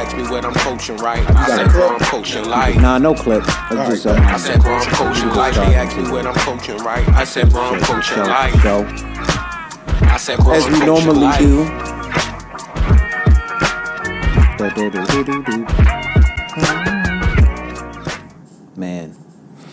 ask me what I'm coaching, right? I said, bro, I'm coaching life. Nah, no clip. Just, I said, bro, I'm coaching life. They asked me what I'm coaching, right? I said, bro, I'm coaching life. I said, bro, I'm coaching life. As we normally do. Man,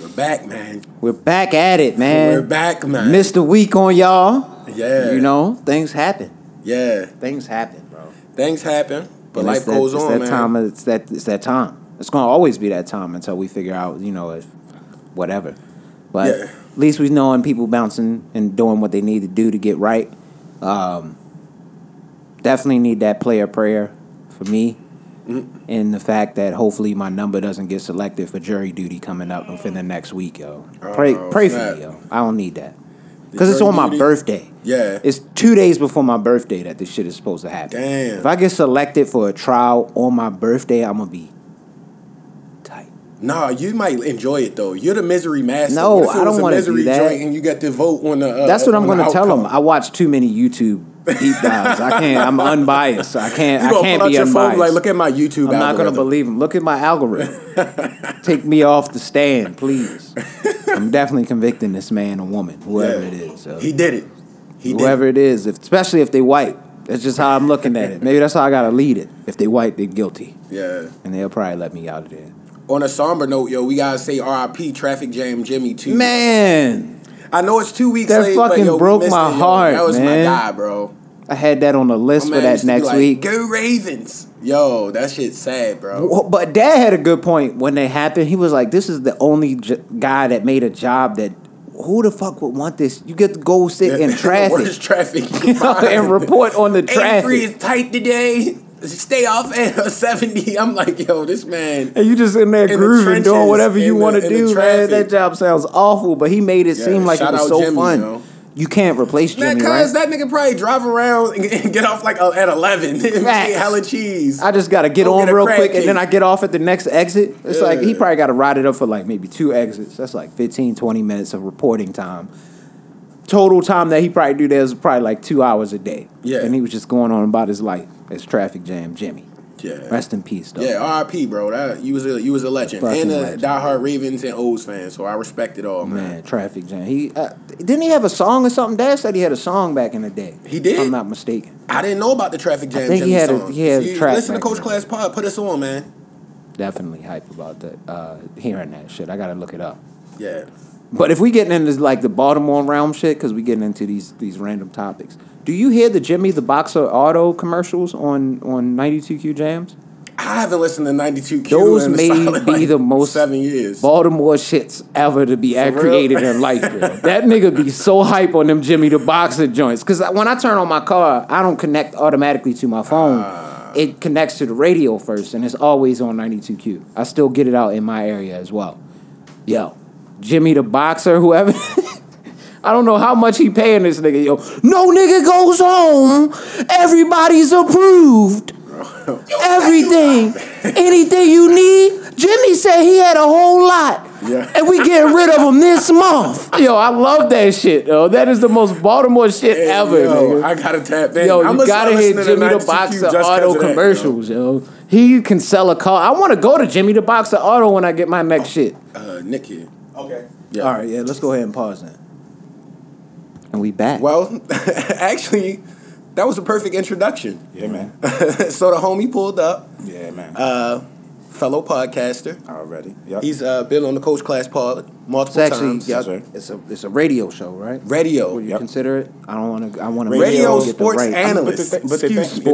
we're back, man. We're back at it, man. We're back, man. Missed the week on y'all. Yeah. You know, things happen. Yeah. Things happen, bro. Things happen, but life goes on, man. It's that time. It's going to always be that time until we figure out, you know, if whatever. But yeah, at least we knowing people bouncing and doing what they need to do to get right. Definitely need that player prayer for me, and the fact that hopefully my number doesn't get selected for jury duty coming up within the next week, yo. Pray for me, yo. I don't need that. Because it's on my birthday. Yeah. It's 2 days before my birthday that this shit is supposed to happen. Damn. If I get selected for a trial on my birthday, I'm going to be tight. Nah, you might enjoy it, though. You're the misery master. No, I don't want to do that. And you got to vote on the that's what I'm going to tell them. I watch too many YouTube deep dives. I can't. I'm unbiased. I can't be unbiased. Phone, like, look at my YouTube. I'm algorithm. Not gonna believe him. Look at my algorithm. Take me off the stand, please. I'm definitely convicting this man or woman, whoever it is. So. He did it. Especially if they white. That's just how I'm looking at it. Maybe that's how I gotta lead it. If they white, they're guilty. Yeah. And they'll probably let me out of there. On a somber note, yo, we gotta say R.I.P. Traffic Jam Jimmy too. Man, I know it's 2 weeks. That late, fucking but, yo, broke my heart, yo. That was my guy, bro. I had that on the list for that next week. Go Ravens. Yo, that shit's sad, bro. But Dad had a good point when that happened. He was like, this is the only guy that made a job that, who the fuck would want this? You get to go sit in traffic. What is traffic? You know, and report on the traffic. 83 is tight today. Stay off at 70. I'm like, yo, this man. And you just in there grooving, doing whatever you want to do, man. That job sounds awful, but he made it seem like it was so fun. Yo. You can't replace Jimmy, man, cause right? That nigga probably drive around and get off like at 11. Hella cheese. I just got to get on real quick and then I get off at the next exit. It's like he probably got to ride it up for like maybe 2 exits. That's like 15, 20 minutes of reporting time. Total time that he probably do there is probably like 2 hours a day. Yeah. And he was just going on about his life as Traffic Jam Jimmy. Yeah. Rest in peace, though. Yeah, R.I.P., bro. You was a legend. And a diehard Ravens and O's fan, so I respect it all, man. Traffic Jam. He didn't he have a song or something? Dad said he had a song back in the day. He did? If I'm not mistaken. I didn't know about the Traffic Jam. I think he had a track. Listen to Coach Class Pod. Put us on, man. Definitely hype about that. Hearing that shit. I got to look it up. Yeah. But if we getting into like the Baltimore realm shit, because we getting into these random topics. Do you hear the Jimmy the Boxer auto commercials on 92Q jams? I haven't listened to 92Q. Those may be the most 7 years Baltimore shits ever to be created in life. That nigga be so hype on them Jimmy the Boxer joints. Because when I turn on my car, I don't connect automatically to my phone. It connects to the radio first, and it's always on 92Q. I still get it out in my area as well. Yo, Jimmy the Boxer, whoever... I don't know how much he paying this nigga, yo. No nigga goes home. Everybody's approved. Everything. Anything you need. Jimmy said he had a whole lot. Yeah. And we getting rid of him this month. Yo, I love that shit, yo. That is the most Baltimore shit ever, yo, nigga. I gotta tap in. Yo, you gotta hit Jimmy the Boxer auto commercials, yo. He can sell a car. I wanna go to Jimmy the Boxer auto when I get my next shit. Nick here. Okay. Yeah. All right, yeah, let's go ahead and pause that. And we back. Well, actually, that was a perfect introduction. Yeah, man. So the homie pulled up. Yeah, man. Fellow podcaster. Already. Yep. He's been on the Coach Class Pod multiple times. Yep. Yes, it's a radio show, right? Radio. Would you consider it? I want to radio sports right analyst. But the thing is,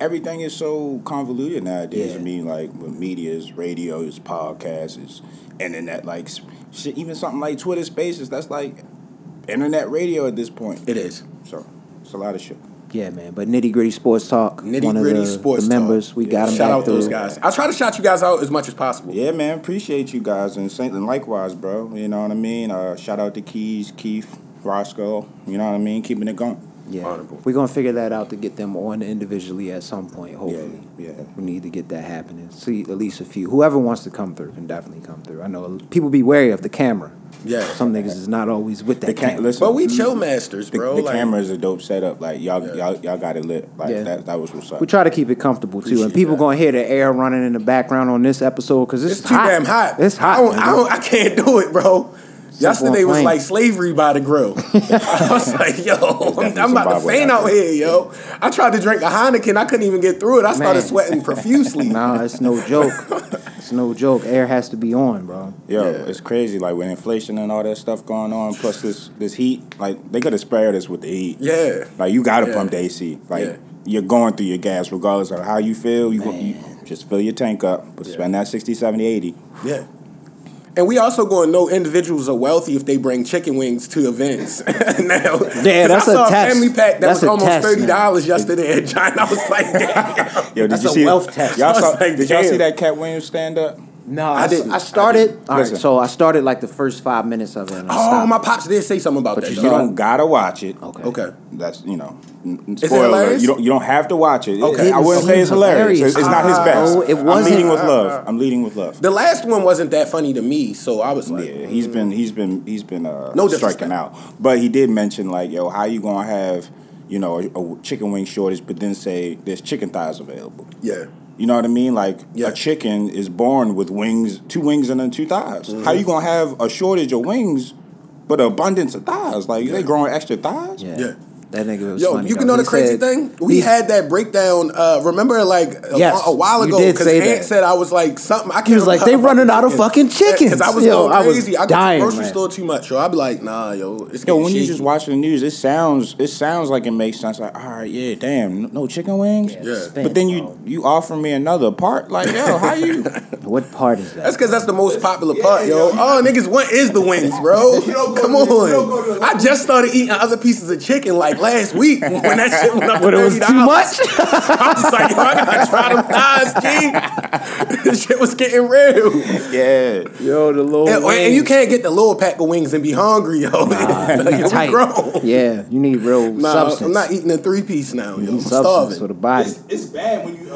everything is so convoluted nowadays. Yeah. I mean, like with media, is radio, is podcasts, is internet, like shit, even something like Twitter Spaces. That's like internet radio at this point. It is. So it's a lot of shit. Yeah, man. But Nitty Gritty Sports Talk. Nitty Gritty Sports Talk members. We got them. Shout out those guys. I try to shout you guys out as much as possible. Yeah, man. Appreciate you guys and likewise, bro. You know what I mean? Shout out to Keys, Keith, Roscoe. You know what I mean? Keeping it going. Yeah. Honorable. We're going to figure that out to get them on individually at some point, hopefully. Yeah. We need to get that happening. See, at least a few. Whoever wants to come through can definitely come through. I know people be wary of the camera. Yeah. Some niggas is not always with that camera. Listen, but we show masters, bro. The camera is a dope setup. Like, y'all got it lit. Like, that was what's up. We try to keep it comfortable, too. And people going to hear the air running in the background on this episode because it's hot. It's too damn hot. It's hot. I can't do it, bro. Yesterday was like slavery by the grill. I was like, yo, I'm about to faint out here, yo. I tried to drink a Heineken. I couldn't even get through it. I started sweating profusely. Nah, it's no joke. It's no joke. Air has to be on, bro. Yo, it's crazy. Like, with inflation and all that stuff going on, plus this heat, like, they could have spared us with the heat. Yeah. Like, you got to pump the AC. Like, you're going through your gas regardless of how you feel. You just fill your tank up, but spend that 60, 70, 80. Yeah. And we also going to know individuals are wealthy if they bring chicken wings to events. Now, yeah, that's I saw a test. Family pack that that's was almost test, $30 yesterday at Giant. I was like, damn. Yo, that's a wealth test. Did y'all see that Cat Williams stand up? No, I didn't. I started like the first 5 minutes of it. And I stopped. My pops did say something about that. But you don't gotta watch it. Okay. That's spoiler. You don't have to watch it. Okay. I wouldn't say it's hilarious. It's not his best. It wasn't. I'm leading with love. The last one wasn't that funny to me, so I was like, yeah, he's been striking out. But he did mention like, yo, how you gonna have a chicken wing shortage, but then say there's chicken thighs available. Yeah. You know what I mean? Like, a chicken is born with wings, 2 wings and then 2 thighs. Mm-hmm. How you going to have a shortage of wings but an abundance of thighs? Like, they growing extra thighs? Yeah. That nigga was funny. Yo, you can know the crazy thing? We had that breakdown, remember, like, a while ago, because Ant said I was like, something. He was like, they running out of fucking chickens. Because I was going crazy. I got to the grocery store too much, yo. I'd be like, nah, yo. It's yo, when you just watching the news, it sounds like it makes sense. Like, all right, yeah, damn, no chicken wings? Yeah. But then you offer me another part? Like, yo, how you? What part is that? That's because that's the most popular part, yo. All niggas want is the wings, bro. Come on. I just started eating other pieces of chicken, like, last week when that shit went up to $30. It was too much? I was like, yo, I gotta try them thighs, G. This shit was getting real. Yeah. Yo, the little wings. And you can't get the little pack of wings and be hungry, yo. Nah, yeah, you need real substance. I'm not eating a 3-piece now, yo. I'm starving. For the body. It's bad when you...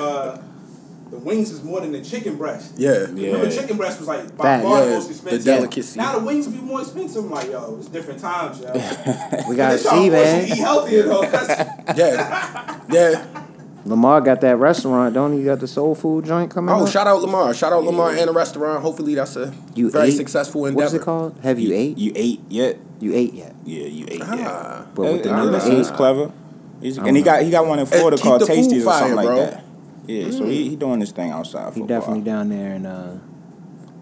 The wings is more than the chicken breast. Yeah. Remember, chicken breast was like by far the most expensive. The delicacy. Now the wings be more expensive. I'm like, yo, it's different times, yo. We gotta see, man. Eat healthier, though. Yeah. Lamar got that restaurant, don't he? Got the soul food joint coming up? Shout out Lamar. Shout out Lamar and the restaurant. Hopefully that's a very successful endeavor. What's it called? Have you ate? You ate yet? You ate yet? Yeah, you ate yet. But with the number 8. He's clever. And he got one in Florida called Tasties or something like that. Yeah, so he doing this thing outside football. He definitely down there and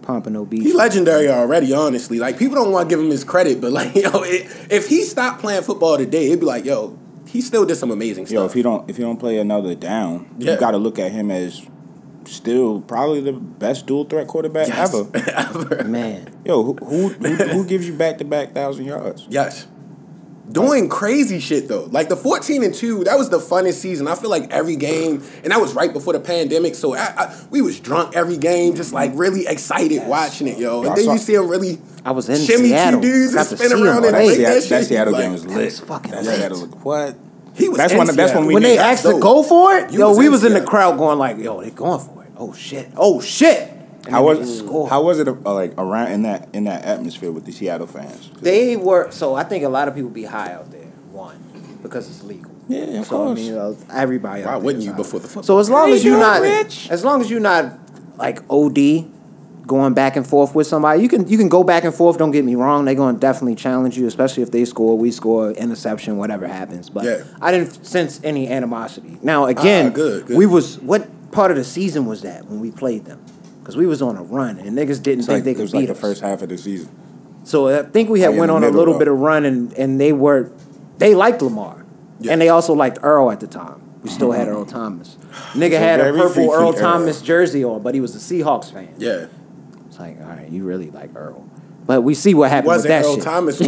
pumping no beats. He legendary already, honestly. Like, people don't want to give him his credit, but, like, yo, if he stopped playing football today, it'd be like, yo, he still did some amazing stuff. Yo, if he don't play another down, you got to look at him as still probably the best dual threat quarterback ever. Man. Yo, who gives you back-to-back 1,000 yards? Yes. Doing crazy shit, though. Like, the 14-2, that was the funnest season. I feel like every game, and that was right before the pandemic, so we was drunk every game, just, like, really excited watching it, yo. And then you see him really shimmy two dudes and spin around and make that shit. That Seattle game was lit. That Seattle was what? He was in Seattle. That's when they asked to go for it, yo, we was in the crowd going like, yo, they going for it. Oh, shit. How was it like around in that atmosphere with the Seattle fans? They were I think a lot of people be high out there. One, because it's legal. Yeah, of course. I mean, everybody. Why wouldn't you before the football? So as long as you're not like OD, going back and forth with somebody, you can go back and forth. Don't get me wrong; they're going to definitely challenge you, especially if they score, we score, interception, whatever happens. But I didn't sense any animosity. Now again, good. What part of the season was that when we played them? Because we was on a run, and niggas didn't think they could beat us. It was like the first half of the season. So I think we had went on a little bit of run, and they liked Lamar. Yeah. And they also liked Earl at the time. We still had Earl Thomas. Nigga had a purple Earl Thomas jersey on, but he was a Seahawks fan. Yeah. It's like, all right, you really like Earl. But we see what happened with that shit. It wasn't Earl Thomas.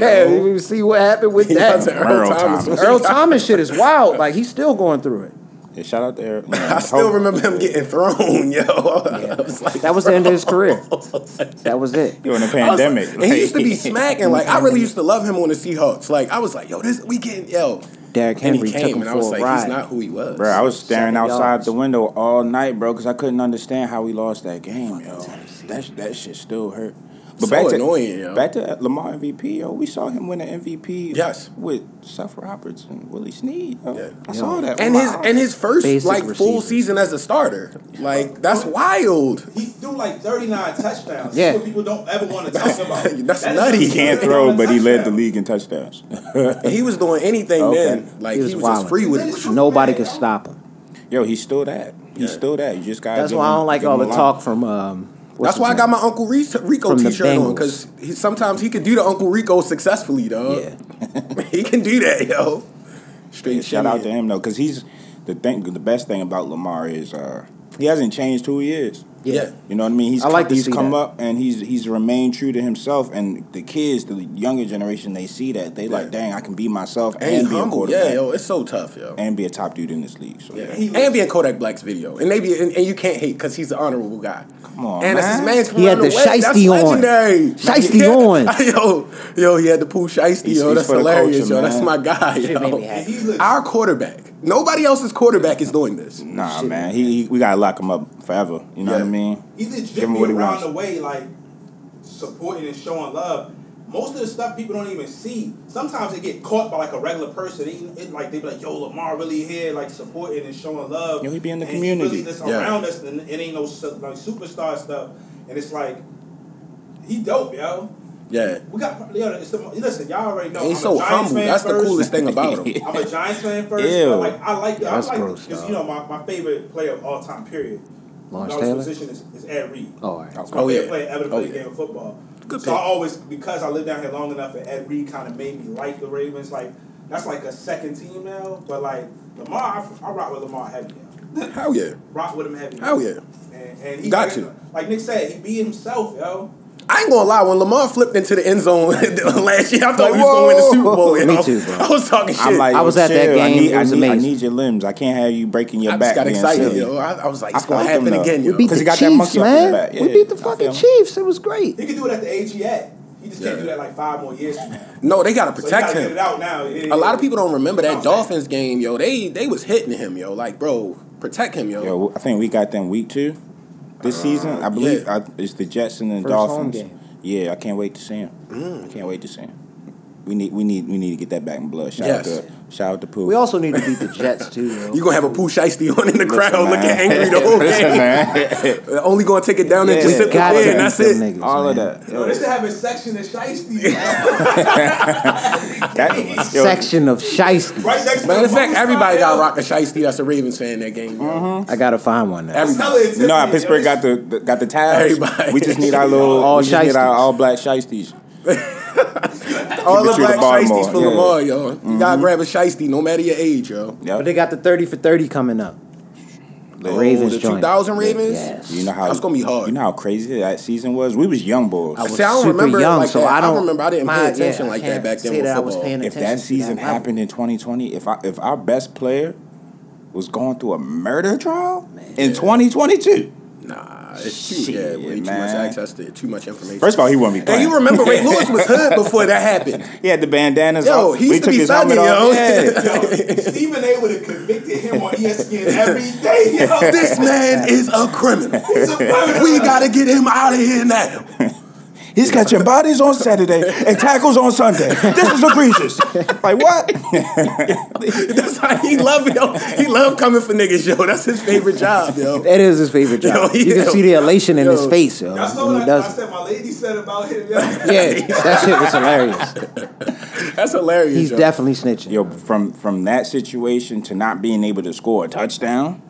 Yeah, we see what happened with that. It wasn't Earl Thomas. Earl Thomas shit is wild. Like, he's still going through it. Yeah, shout out to Eric. I still remember him getting thrown, yo. Yeah. Was like, that was the end of his career. That was it. During the pandemic. He used to be smacking. Like, I really used to love him on the Seahawks. Like, I was like, yo, this we getting, yo. Derrick Henry took him for a ride. And I was like, he's not who he was. Bro, I was staring outside the window all night, bro, because I couldn't understand how we lost that game, yo. That shit still hurt. But so annoying, yo. Back to Lamar MVP, yo. We saw him win an MVP with Seth Roberts and Willie Sneed. Yeah. I saw that. And his first full season as a starter. Like, that's wild. He threw like 39 touchdowns. Yeah. People don't ever want to talk about. That's nutty. He can't throw, but he led the league in touchdowns. He was doing anything then. Like, he was just free with it. Nobody could stop him. Yo, he's still that. He's still that. You just got. That's why I don't like all the talk from. That's why I got my Uncle Rico t-shirt on, because sometimes he can do the Uncle Rico successfully, dog. Yeah. He can do that, yo. Straight shout out to him, though, because he's the best thing about Lamar is he hasn't changed who he is. Yeah. You know what I mean? He's come up, and he's remained true to himself, and the kids, the younger generation, they see that. They like, dang, I can be myself and be a quarterback. Yeah, yo, it's so tough, yo. And be a top dude in this league. So, And be in Kodak Black's video. And you can't hate, because he's an honorable guy. Come on, and man. It's his man's from around the West. That's legendary. Shiesty on. Yo, he had the pool shiesty, yo. That's hilarious, culture, yo. Man. That's my guy, yo. Our quarterback. Nobody else's quarterback is doing this. Nah, man. We got to lock him up forever. You know what I mean? He's legitimately around the way, like supporting and showing love. Most of the stuff people don't even see. Sometimes they get caught by like a regular person. They be like, "Yo, Lamar really here, like supporting and showing love." Yo, he be in the community. He's really around us, and it ain't no like superstar stuff. And it's like, he dope, yo. Yeah. We got listen, y'all already know. He's so humble. That's the coolest thing about him. I'm a Giants fan first. But like, I like that. That's gross. Because my favorite player of all time, period. His position is Ed Reed. Oh, all right. Ever played a game of football. Good so pick. I always, because I lived down here long enough, and Ed Reed kind of made me like the Ravens. Like, that's like a second team now. But, like, Lamar, I rock with Lamar heavy now. Hell yeah. Rock with him heavy now. Hell yeah. And he got you. Like Nick said, he be himself, yo. I ain't gonna lie, when Lamar flipped into the end zone last year, I thought he was gonna win the Super Bowl. Me too, bro. I was talking shit. I was at that game. I need your limbs. I can't have you breaking your back. I just got excited, yo. I was like, it's gonna happen again, yo. We beat the Chiefs, man. We beat the fucking Chiefs. It was great. He could do it at the age he at. He just can't do that like 5 more years from now. No, they gotta protect him. Get it out now. A lot of people don't remember that Dolphins game, yo. They was hitting him, yo. Like, bro, protect him, yo. Yo, I think we got them week 2. This season, I believe it's the Jets and the Dolphins. Home game. Yeah, I can't wait to see him. I can't wait to see him. We need to get that back in blood. Shout out to Pooh. We also need to beat the Jets too. You gonna have a Pooh Shiesty on in the crowd, looking angry the whole game. Only gonna take it down and just sit there, and that's it. Niggas, all man. Of that. Yo, they should have a section of Shiesty. Section of Shiesty. Right next to matter of fact, everybody got rock a Shiesty. That's a Ravens fan in that game. Mm-hmm. I gotta find one now. You know how Pittsburgh got the tabs. We just need our little all black Shiesties. All the black shiesties for Lamar, yo. You gotta grab a shiesty no matter your age, yo. Yep. But they got the 30 for 30 coming up. Ravens the 2000 Ravens. Yes. You know how that's gonna be hard. You know how crazy that season was. We was young boys. I don't remember. I didn't pay attention like that back then with football. If that season happened in 2020, if our best player was going through a murder trial in 2022, it's too, too much access to too much information. First of all, he wouldn't be playing. And you remember Ray Lewis was hood before that happened. He had the bandanas on. Yo, he used to be thugging, yo. Yeah. Yo, Stephen A. would have convicted him on ESPN every day, yo. This man is a criminal. He's a criminal. We got to get him out of here now. He's catching bodies on Saturday and tackles on Sunday. This is egregious. Like, what? That's how he love, yo. He love coming for niggas, yo. That's his favorite job, yo. That is his favorite job. Yo, you can see the elation in his face, yo. That's what I said my lady said about him, yo. Yeah, that shit was hilarious. That's hilarious, He's definitely snitching. Yo, from that situation to not being able to score a touchdown.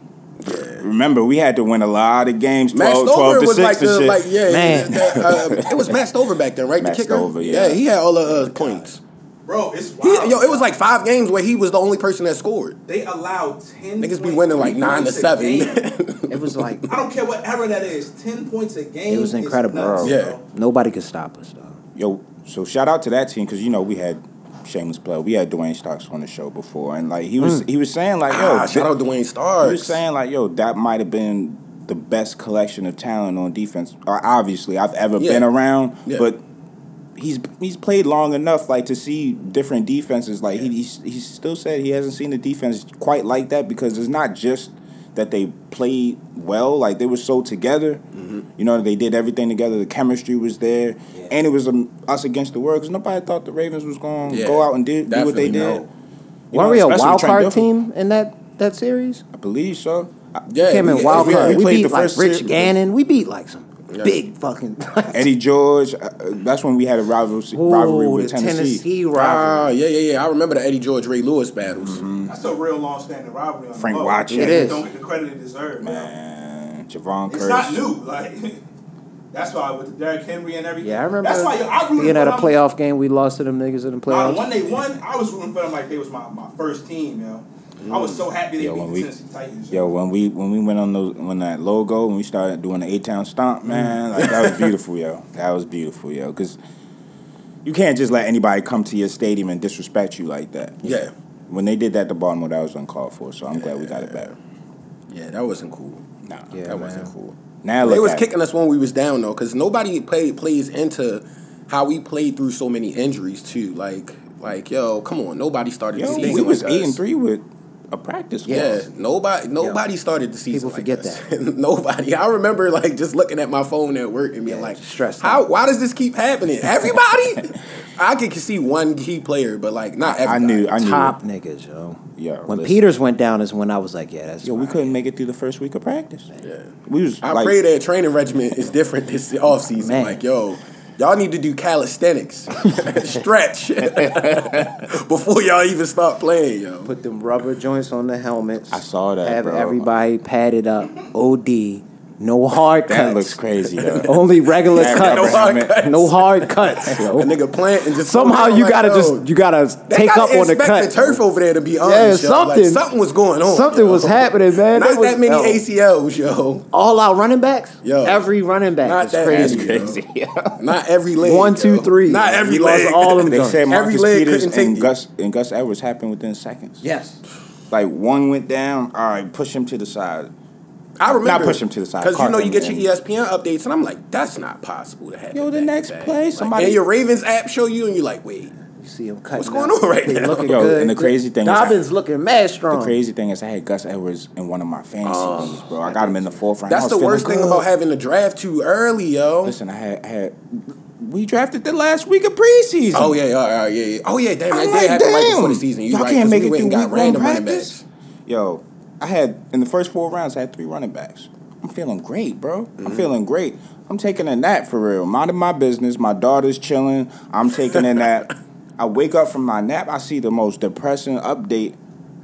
Remember, we had to win a lot of games. 12 to 6 like and shit. It was Matt Stover back then, right? Matt the kicker. Stover, yeah, he had all the points. Bro, it's wild. It was like 5 games where he was the only person that scored. They allowed 10. Niggas be winning like 9 to 7. It was like I don't care what era that is. 10 points a game. It was incredible, nuts, bro. Yeah, nobody could stop us, though. Yo, so shout out to that team because we had. Shameless plug. We had Dwayne Starks on the show before, and like he was saying like, yo, shout out Dwayne Starks. He was saying like, yo, that might have been the best collection of talent on defense, obviously I've ever been around, but he's played long enough, like, to see different defenses. Like, he still said he hasn't seen a defense quite like that, because it's not just that they played well. Like, they were so together. Mm-hmm. You know, they did everything together. The chemistry was there. Yeah. And it was us against the world, because nobody thought the Ravens was going to go out and do what they did. Weren't we a wild card team in that series? I believe so. Yeah, came in wild card. We beat, like, Rich Gannon. We beat, like, some big fucking... Eddie George. That's when we had a rivalry with Tennessee. Tennessee rivalry. I remember the Eddie George, Ray Lewis battles. Mm-hmm. That's a real long-standing rivalry. Frank Watson. It is. Don't get the credit it deserves, man. Javon Curse. It's not new. Like, that's why with Derrick Henry and everything. Yeah, I remember. That's why I grew up being at a playoff game. We lost to them niggas in the playoffs. When they won, I was rooting for them like they was my first team, yo. I was so happy they beat the Tennessee Titans. Yo, when we went on that logo, when we started doing the A-Town stomp, man, like, that was beautiful, yo. That was beautiful, yo. Because you can't just let anybody come to your stadium and disrespect you like that. Yeah. When they did that to Baltimore, that was uncalled for. So I'm glad we got it better. Yeah, that wasn't cool. Nah, that wasn't cool. Now they was kicking us when we was down, though, because nobody plays into how we played through so many injuries too. Like, yo, come on, nobody started the season. We was 8-3 with a practice squad. Yeah, nobody started the season. People forget that. Nobody. I remember, like, just looking at my phone at work and being like, stressed. Why does this keep happening? Everybody? I could see one key player, but, like, not everybody. I knew. Top niggas, yo. Yeah. When Peters went down is when I was like, that's we couldn't make it through the first week of practice. Yeah. I pray that training regimen is different this offseason. Man. Like, yo, y'all need to do calisthenics. Stretch. Before y'all even start playing, yo. Put them rubber joints on the helmets. I saw that, Have everybody padded up. OD. No hard cuts. That looks crazy, though. Only regular cuts. No hard cuts, yo. A nigga plant and just... Somehow you gotta take up on the cut. They the turf over there, to be honest, yo. Something. Like, something was going on. Something was happening, man. Not that many ACLs, yo. All our running backs? Yo. Every running back is crazy. That's crazy, yo. Not every leg, 1, 2, 3. Not every leg. You lost all of them. They said Marcus Peters and Gus Edwards happened within seconds. Yes. Like, one went down, all right, push him to the side. I remember. Not push him to the side. Because, you know, you get your ESPN updates, and I'm like, that's not possible to happen. Yo, the next play, somebody... And your Ravens app show you, and you're like, wait. You see him cutting. What's going on right now? Looking good. And the crazy thing is... Dobbins looking mad strong. The crazy thing is I had Gus Edwards in one of my fantasy games, bro. I got him in the fourth round. That's the worst thing about having to draft too early, yo. Listen, I had... We drafted the last week of preseason. Oh, yeah. Oh, yeah, damn. That did happen right before the season. Y'all can't make it through week one practice? Yo... I had, in the first 4 rounds, I had 3 running backs. I'm feeling great, bro. Mm-hmm. I'm feeling great. I'm taking a nap for real. Minding my business. My daughter's chilling. I'm taking a nap. I wake up from my nap. I see the most depressing update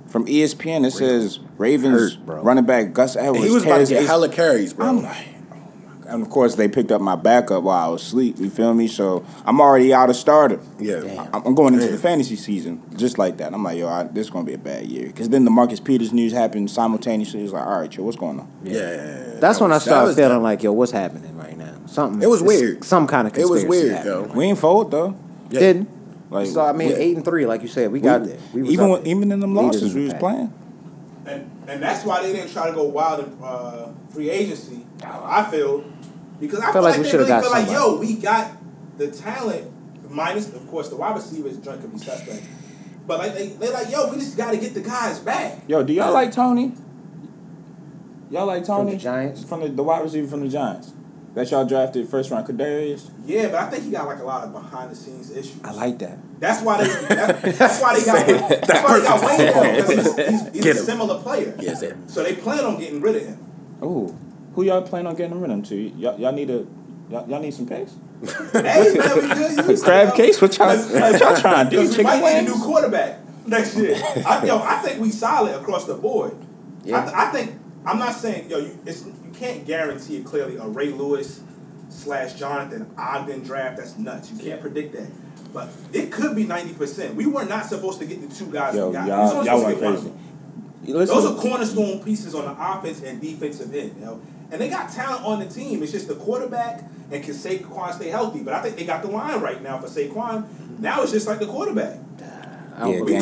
from ESPN. It says Ravens running back Gus Edwards. He was about to get hella carries, bro. I'm like, oh my God. And, of course, they picked up my backup while I was asleep. You feel me? So I'm already out of starter. Yeah. I'm going into the fantasy season just like that. I'm like, yo, this is going to be a bad year. Because then the Marcus Peters news happened simultaneously. It was like, all right, yo, what's going on? Yeah. That's when I started feeling like, yo, what's happening right now? Something. It was weird. Some kind of conspiracy. It was weird, yo. We ain't fold, though. Yeah. Didn't. Like, so, I mean, 8-3, like you said. We got there. Even in them losses, we was playing. And that's why they didn't try to go wild in free agency, I feel. Because I feel like they really feel like, yo, we got the talent, minus, of course, the wide receivers joint could be suspect. But like they like, yo, we just got to get the guys back. Yo, do y'all like Tony? Y'all like Tony? From the Giants? From the wide receiver from the Giants. That y'all drafted first round, Kadarius? Yeah, but I think he got like a lot of behind the scenes issues. I like that. That's why they got Wayne Ball, because he's a similar player. Yes, sir. So they plan on getting rid of him. Ooh. Who y'all plan on getting rid of him to? Y'all need some picks? Hey, man, we good. Crab case? What y'all trying to do? We might need a new quarterback next year. I think we solid across the board. Yeah. I think, I'm not saying, yo, you can't guarantee it clearly, a Ray Lewis / Jonathan Ogden draft. That's nuts. You can't predict that. But it could be 90%. We were not supposed to get the 2 guys we got. Y'all went crazy. Those are cornerstone pieces on the offense and defensive end, you know? And they got talent on the team. It's just the quarterback, and can Saquon stay healthy? But I think they got the line right now for Saquon. Now it's just like the quarterback. We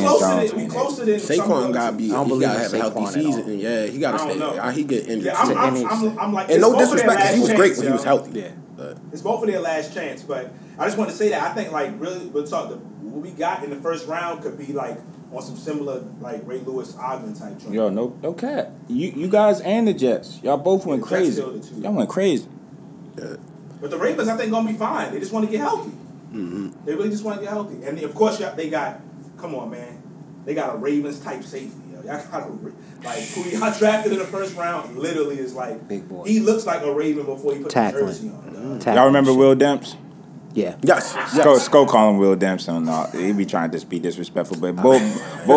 closer than Saquon got beat. He got to have a healthy season. Yeah, he got to stay. He get injured. I'm like, and no disrespect, he was great when he was healthy. Yeah, but It's both of their last chance, but I just want to say that I think, like, really, we'll talk. What we got in the first round could be like on some similar, like, Ray Lewis, Ogden type. Trend. Yo, no cap. You guys and the Jets, y'all both went crazy. Y'all went crazy. Yeah. But the Ravens, I think, gonna be fine. They just want to get healthy. Mm-hmm. They really just want to get healthy, and of course, they got. Come on, man. They got a Ravens type safety. Yo. Y'all got a, like, who y'all drafted in the first round. Literally is like big boy. He looks like a Raven before he put the jersey on. Y'all remember Will Demps? Yeah. Yes. Go call him Will Demps. He be trying to be disrespectful, but Bo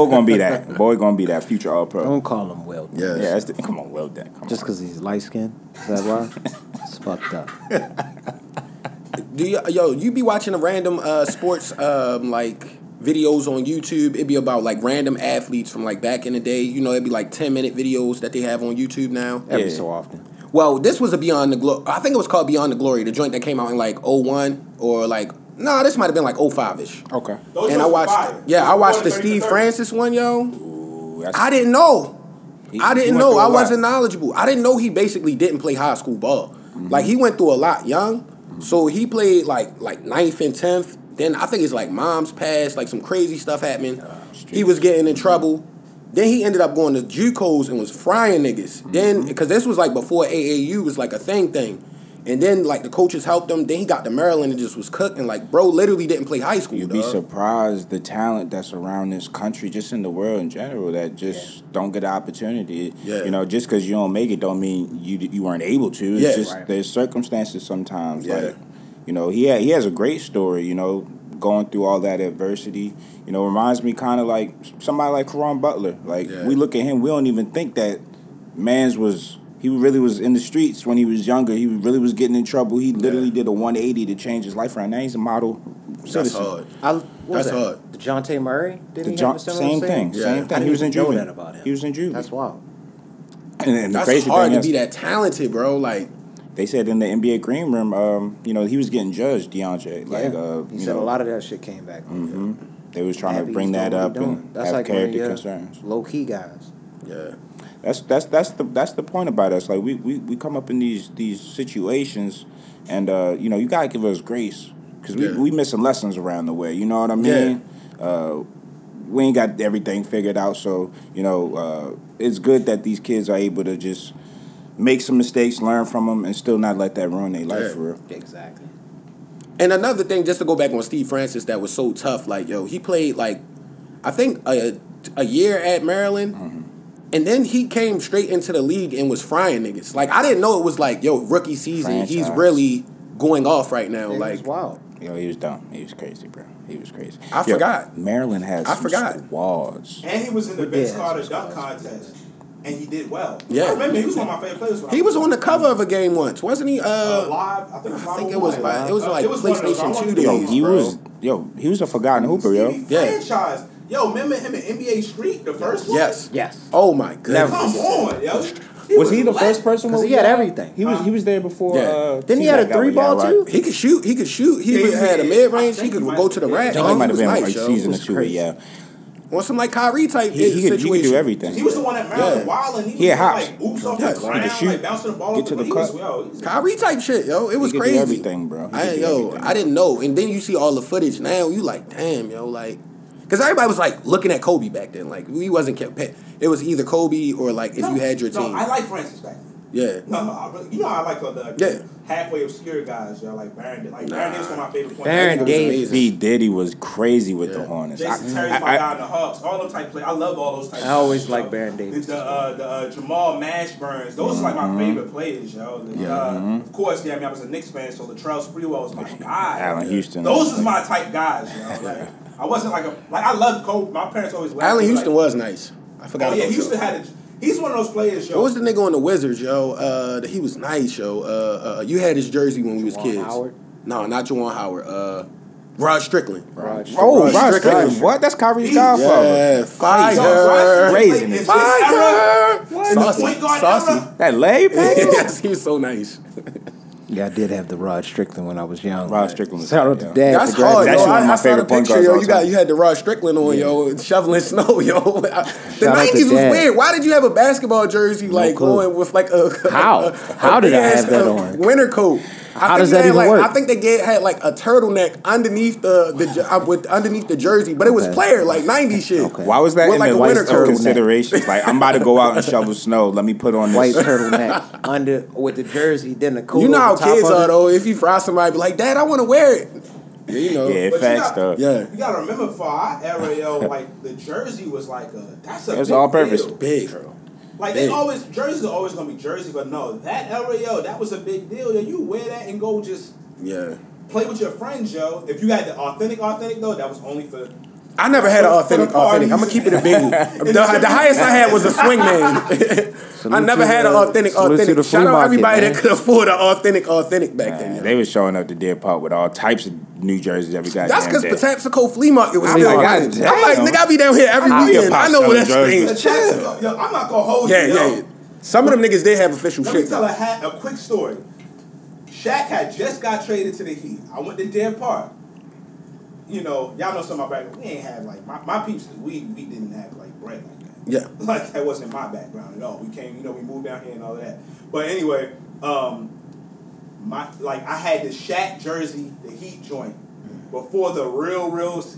gonna be that. Boy gonna be that future All-Pro. Don't call him Will Demps. Yes. Yeah, that's come on, Will Demps. Just because he's light skinned, is that why? It's fucked up. You be watching a random sports like videos on YouTube? It'd be about like random athletes from like back in the day. You know, it'd be like 10-minute videos that they have on YouTube now. Every so often. Well, this was a Beyond the Glory. I think it was called Beyond the Glory, the joint that came out in like 01 or like, this might have been like 05-ish. Okay. Those and I watched, I watched the Steve Francis one, yo. Ooh, I didn't know. I didn't know. I wasn't knowledgeable. I didn't know he basically didn't play high school ball. Mm-hmm. Like, he went through a lot young. Mm-hmm. So he played like 9th and 10th. Then I think it's like mom's passed, like some crazy stuff happening. He was getting in trouble. Then he ended up going to JUCOs and was frying niggas. Mm-hmm. Then, because this was like before AAU was like a thing. And then like the coaches helped him. Then he got to Maryland and just was cooking. Like, bro literally didn't play high school. You'd be surprised the talent that's around this country, just in the world in general, that just don't get the opportunity. Yeah. You know, just because you don't make it don't mean you weren't able to. It's just there's circumstances sometimes. Yeah. Like, you know, he has a great story, you know, going through all that adversity. You know, reminds me kind of like somebody like Caron Butler. Like, we look at him, we don't even think that he really was in the streets when he was younger. He really was getting in trouble. He literally did a 180 to change his life around. Now he's a model citizen. That's hard. The DeJounte Murray? Didn't he have a similar thing? Yeah. Same thing. He was in juvie. I didn't know that about him. He was in juvie. That's wild. And that's the crazy hard thing to be that talented, bro. Like, they said in the NBA green room, you know, he was getting judged, DeAndre. Like, he said a lot of that shit came back. Mm-hmm. They was trying to bring that up and that's have like character concerns. Low key guys. Yeah, that's the point about us. Like, we come up in these situations, and you know, you gotta give us grace because we missing lessons around the way. You know what I mean? Yeah. We ain't got everything figured out, so you know, it's good that these kids are able to just make some mistakes, learn from them, and still not let that ruin their life for real. Exactly. And another thing, just to go back on Steve Francis, that was so tough. Like, yo, he played, like, I think a year at Maryland, mm-hmm. and then he came straight into the league and was frying niggas. Like, I didn't know it was like, yo, rookie season. Franchise. He's really going off right now. It was wild. Yo, he was dumb. He was crazy, bro. He was crazy. I forgot. Maryland has squads. And he was in the Vince Carter dunk contest. And he did well. Yeah. I remember he was one of my favorite players. He was on the cover of a game once, wasn't he? Live. I think it was live. It was like PlayStation 2 days. He was a forgotten hooper, yo. Franchise. Yo, remember him in NBA Street, the first one? Yes. Oh my goodness. Come on, yo. Was he the first person? Because he had everything. He was there before. Yeah. Didn't he had a 3-ball too? He could shoot. He had a mid range. He could go to the rack. He might have been like season or two. Yeah. On some like Kyrie type situation. He could do everything. He was the one at Maryland Wilding. He had hops. Like, oops off the ground, shoot, like bouncing the ball get to the cup. Kyrie type shit, yo. It was crazy. He could do everything, bro. I didn't know. And then you see all the footage now. You like, damn, yo, like, because everybody was like looking at Kobe back then. Like, we wasn't kept. It was either Kobe or like if you had your team. I like Francis back then. Yeah. You know how I like the halfway obscure guys, y'all. Like Baron Davis. Like Baron Davis was my favorite point. Baron Davis. B. Diddy was crazy with the Hornets. Jason Terry, my guy in the Hawks. All them type play. I love all those type. I always like Baron Davis. The Jamal Mash Burns. Those are like my favorite players, y'all. Of course, I mean, I was a Knicks fan, so Latrell Sprewell was my guy. Allen Houston. Those is my type guys, y'all. Like, I wasn't like I loved Kobe. My parents always laughed. Allen Houston was nice. I forgot. Oh yeah, Houston had. He's one of those players, yo. What was the nigga on the Wizards, yo? He was nice, yo. You had his jersey when we was kids. Howard? No, not Juwan Howard. Rod Strickland. Rod Strickland. What? That's Kyrie's godfather. Yeah, fire. Crazy. Fire. Saucy. That lay pass? Yes, he was so nice. Yeah, I did have the Rod Strickland when I was young. Rod Strickland. Shout out to Dad. That's hard. That's one of my favorite point guards. You had the Rod Strickland on, yo, shoveling snow, yo. The 90s was weird. Why did you have a basketball jersey like on with like a how did I have that on? Winter coat. How does that even work? I think they had like a turtleneck underneath underneath the jersey, but it was player like '90s shit. Okay. Why was that with, in like, the list of considerations? Like, I'm about to go out and shovel snow. Let me put on this white turtleneck under with the jersey. Then the cool. You know how kids are though. If you fry somebody, be like, Dad, I want to wear it. Yeah, you know. Yeah, facts though. Yeah, you gotta remember for our era, yo, like the jersey was like that's a. It was all purpose. Big. Bro. Like they always, jerseys are always gonna be jersey, but no, that era, yo, that was a big deal. Yo, you wear that and go just play with your friends, yo. If you had the authentic though, that was only for. I never had an authentic. I'm gonna keep it a biggie. the highest I had was a swing name. I never had an authentic. Shout out everybody that could afford an authentic back then. Yo. They was showing up to Deer Park with all types of New Jersey's every goddamn day. That's because Patapsco Flea Market was still. I'm like, nigga, I be down here every weekend. I know what that thing is. Yo, I'm not gonna hold you. Yeah. Some of them niggas did have official shit. Let me tell a quick story. Shaq had just got traded to the Heat. I went to Deer Park. You know, y'all know some of my background. We ain't have like my peeps. We didn't have like bread like that. Yeah, like that wasn't my background at all. We came, you know, we moved down here and all of that. But anyway, I had the Shaq jersey, the Heat joint, before the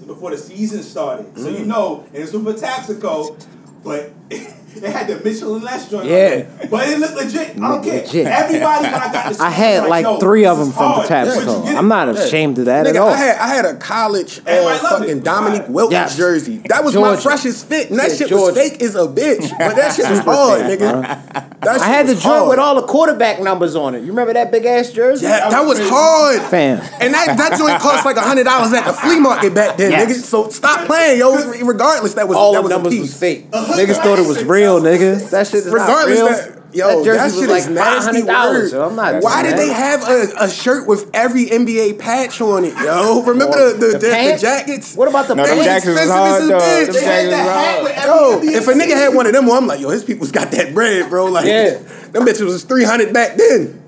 before the season started. So you know, and it's from Patapsco, but they had the Mitchell and Ness joint. Yeah, but it looked legit. I don't care. Everybody when I got this, I had like three of them from Patapsco. I'm not ashamed of that at all. I had a college fucking Dominique Wilkins jersey. That was my freshest fit, and that shit was fake as a bitch. But that shit was hard, nigga. I had the joint with all the quarterback numbers on it. You remember that big ass jersey? Yeah, that was hard, fam. And that joint cost like $100 at the flea market back then, nigga. So stop playing, yo. Regardless, that was all the numbers was fake. Niggas thought it was real. Nigga, that shit is regardless not real. That shit was like is nasty. So I'm not. Why did they have a shirt with every NBA patch on it, yo? Remember the jackets? What about the pants? Them jackets was hard, though. They had that hat with every NBA. If a nigga had one of them, well, I'm like, yo, his people's got that bread, bro. Like, them bitches was $300 back then.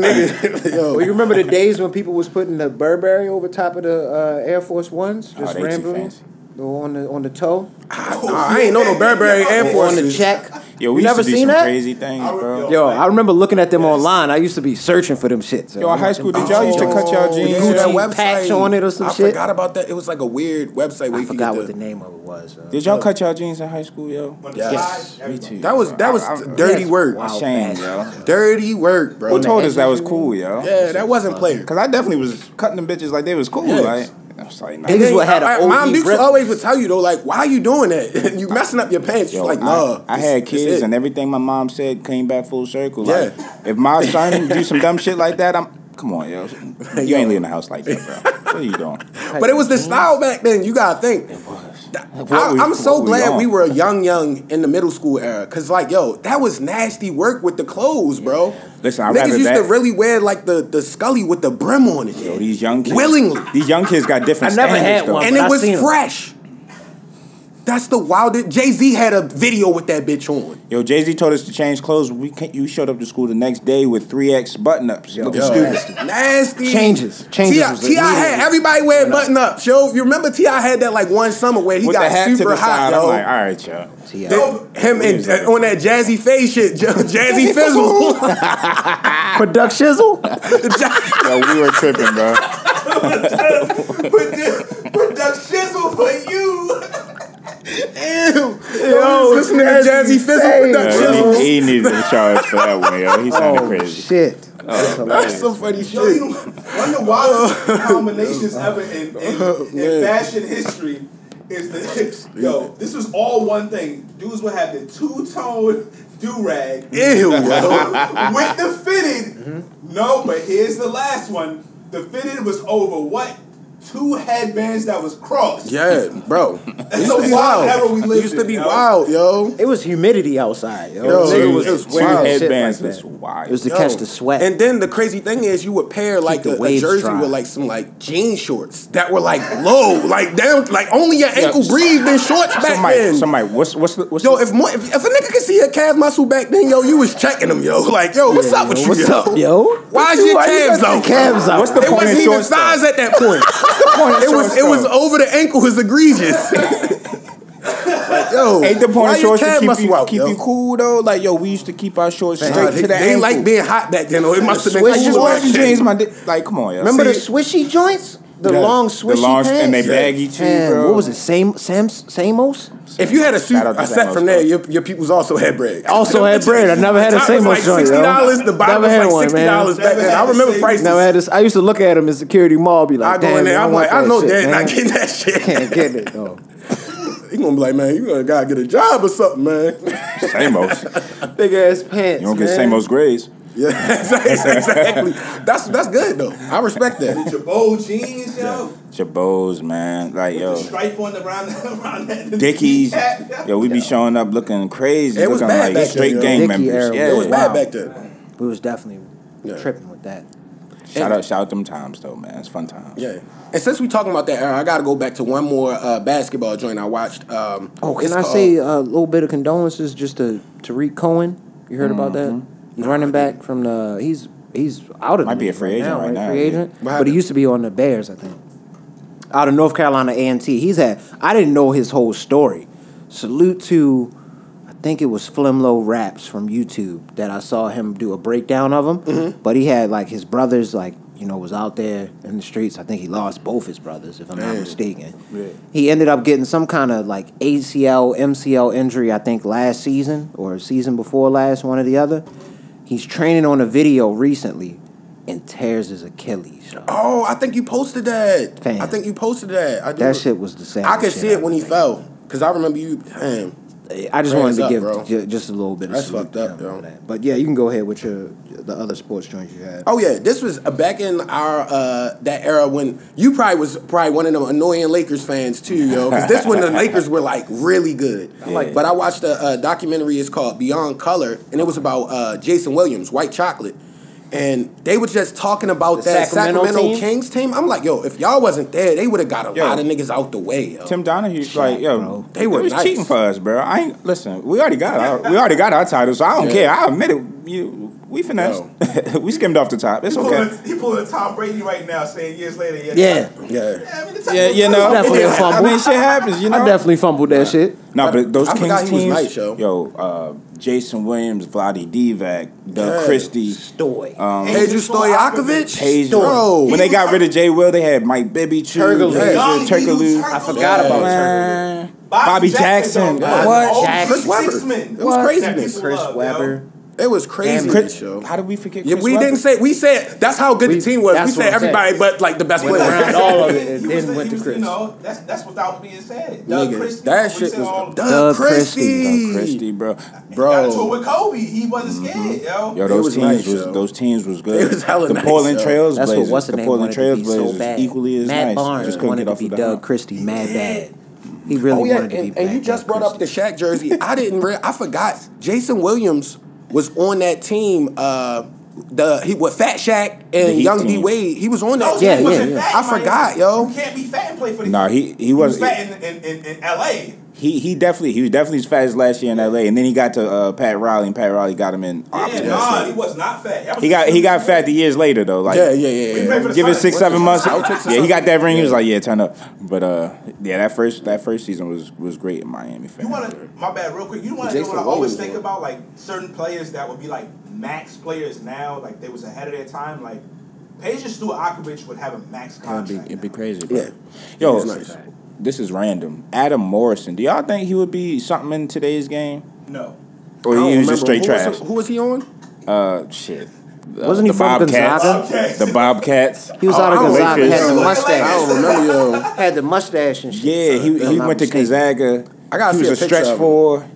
Nigga, yo. Well, you remember the days when people was putting the Burberry over top of the Air Force Ones, just rambling? On the toe? I ain't know no Burberry Air Force on the check. Yo, we never seen that? Crazy things, bro. Yo, I remember looking at them online. I used to be searching for them shit. So yo, in high school, did y'all used to cut y'all jeans? Gucci patch on it or some shit? I forgot about that. It was like a weird website. I forgot what the name of it was. Did y'all cut y'all jeans in high school, yo? Yes. Me too. That was dirty work. Shame, yo. Dirty work, bro. Who told us that was cool, yo? Yeah, that wasn't player. Because I definitely was cutting them bitches like they was cool, right? I was like, nah. Mom Dukes always would tell you though, like, why are you doing that? You messing up your pants. Yo, like, no. I had kids and everything my mom said came back full circle. Yeah. Like, if my son do some dumb shit like that, come on, yo. You ain't leaving the house like that, bro. What are you doing? But it was the style back then. You gotta think. It was. I'm so glad we were young in the middle school era, cause like, yo, that was nasty work with the clothes, bro. Listen, niggas used to really wear like the scully with the brim on it. Yo, these young kids willingly. These young kids got different standards. I never had one, and it was fresh. That's the wildest. Jay Z had a video with that bitch on. Yo, Jay Z told us to change clothes. You showed up to school the next day with 3X button ups. Yo, nasty. Changes. T.I. had everybody wearing button ups. Yo, you remember T.I. had that like one summer where he got super hot, yo. I'm like, all right, yo. Him and on that Jazzy Face shit, Jazzy Fizzle. Product Shizzle? Yo, we were tripping, bro. Product Shizzle for you. Ew. Yo, this nigga Jazzy Fizzle production. He needed to charge for that one, yo. He sounded crazy. Shit. That's some funny shit. Yo, one of the wildest combinations ever in fashion history is the. Yo, this was all one thing. Dudes would have the two-tone do-rag. Ew. With the fitted. Mm-hmm. No, but here's the last one. The fitted was over what? Two headbands that was crossed. Yeah, bro. That's so wild. Era we lived it used to be wild, yo. It was humidity outside, yo. It was two headbands. Like that. Wild. It was to catch the sweat. And then the crazy thing is, you would pair like a jersey with like some like jean shorts that were like low, like down, like only your ankle breathed in shorts back then. Somebody, what's yo? If a nigga could see your calf muscle back then, yo, you was checking them, yo. Like, yo, what's up with you, what's yo? Up, yo? Why's your calves out? Calves out. What's the point? It wasn't even size at that point. It was over the ankle was egregious. Like, Yo, ain't the point of shorts to keep you cool though? Like, yo, we used to keep our shorts straight to the ankle. They like being hot back then. It must have been cool. I just wanted to change my dick. Like, come on, yo. Remember the swishy joints? The long swishy pants. And they baggy too, bro. What was it? Samos? If you had a set from there, your peoples also had bread. I never had a Samos joint, though. $60, the bottom was like $60 back then. I remember prices. I used to look at them in security mall, be like, I go in there, I'm like, I know Dad not getting that shit. Can't get it, though. He gonna be like, man, you gotta get a job or something, man. Samos. Big ass pants, you don't get Samos grades. Yeah, exactly. That's good though. I respect that. Jabot jeans, yo. Jabots, man. Like, with the stripe on the around that. Dickies. Yo, we be showing up looking crazy. It was bad like straight gang members. Yeah, it was bad back then. We was definitely tripping with that. Shout out them times though, man. It's fun times. Yeah. And since we talking about that era, I gotta go back to one more basketball joint I watched. Can I say a little bit of condolences just to Tariq Cohen? You heard about that? Running back from the he's out of be a free agent right now. Free agent, but he used to be on the Bears, I think. Out of North Carolina A&T, I didn't know his whole story. Salute to, I think it was Flimlo Raps from YouTube that I saw him do a breakdown of him. Mm-hmm. But he had like his brothers, like was out there in the streets. I think he lost both his brothers, if I'm not mistaken. Yeah. He ended up getting some kind of like ACL, MCL injury, I think last season or season before last, one or the other. He's training on a video recently and tears his Achilles. Oh, I think you posted that. I do. That shit was the same. I could see it when he fell. Because I remember you, damn. I just wanted to give just a little bit of salute. That's fucked up, yo. But yeah, you can go ahead with the other sports joints you had. Oh yeah, this was back in our that era when you probably was one of them annoying Lakers fans too, yo. Because this when the Lakers were like really good. Yeah. But I watched a documentary. It's called Beyond Color, and it was about Jason Williams, White Chocolate, and they were just talking about that Sacramento team? Kings team. I'm like, yo, if y'all wasn't there, they would have got a lot of niggas out the way. Yo. Tim Donahue's like, yo, bro, they was nice. Cheating for us, bro. We already got our title, so I don't care. I admit it. We finessed. We skimmed off the top. It's okay. He pulling a Tom Brady right now, saying years later, definitely a fumble. I mean, shit happens. I definitely fumbled that shit. No, but those Kings teams, nice, yo. Jason Williams, Vlade Divac, Doug Christie, Stoy, Pedro Stojakovic, bro. When they got rid of Jay Will, they had Mike Bibby, Turkoglu. I forgot about Turkoglu. Bobby Jackson. What? Chris Webber. It was crazy. Chris Webber. It was crazy. How did we forget Chris Webber? We said that's how good the team was. We said everybody but like the best player. All of it and then went to Chris. That's without being said. Doug Christie. That shit was Doug Christie. Doug Christie, bro. Got into it with Kobe. He wasn't scared, yo. Yo, those teams was good. It was hella nice. The Portland Trailblazers. That's what what's the name wanted to be so bad. Equally as nice. Matt Barnes wanted to be Doug Christie. Mad bad. He really wanted to be bad. And you just brought up the Shaq jersey. I forgot Jason Williams was on that team, with Fat Shaq and Young D Wade. He was on that team. I forgot, yo. You can't be fat and play for the team. No, he was fat in L.A. He was definitely as fat as last year in L.A. And then he got to Pat Riley, and Pat Riley got him in. He was not fat. He got fat the years later though. Like give it 6-7 months. He got that ring. He was like, turn up. But that first season was great in Miami. You want to know what I always think about? Like certain players that would be like max players now, like they was ahead of their time, like. Pedro Stojakovic would have a max contract. It'd be crazy. Bro. Yeah. Yo, this is random. Adam Morrison. Do y'all think he would be something in today's game? No. Or he was just straight trash? Who was he on? Shit. Wasn't he from Gonzaga? The Bobcats. He was out of Gonzaga. Had the mustache. I don't remember, yo. Had the mustache and shit. Yeah, he went to Gonzaga. I got to see a picture of him. He was a stretch four.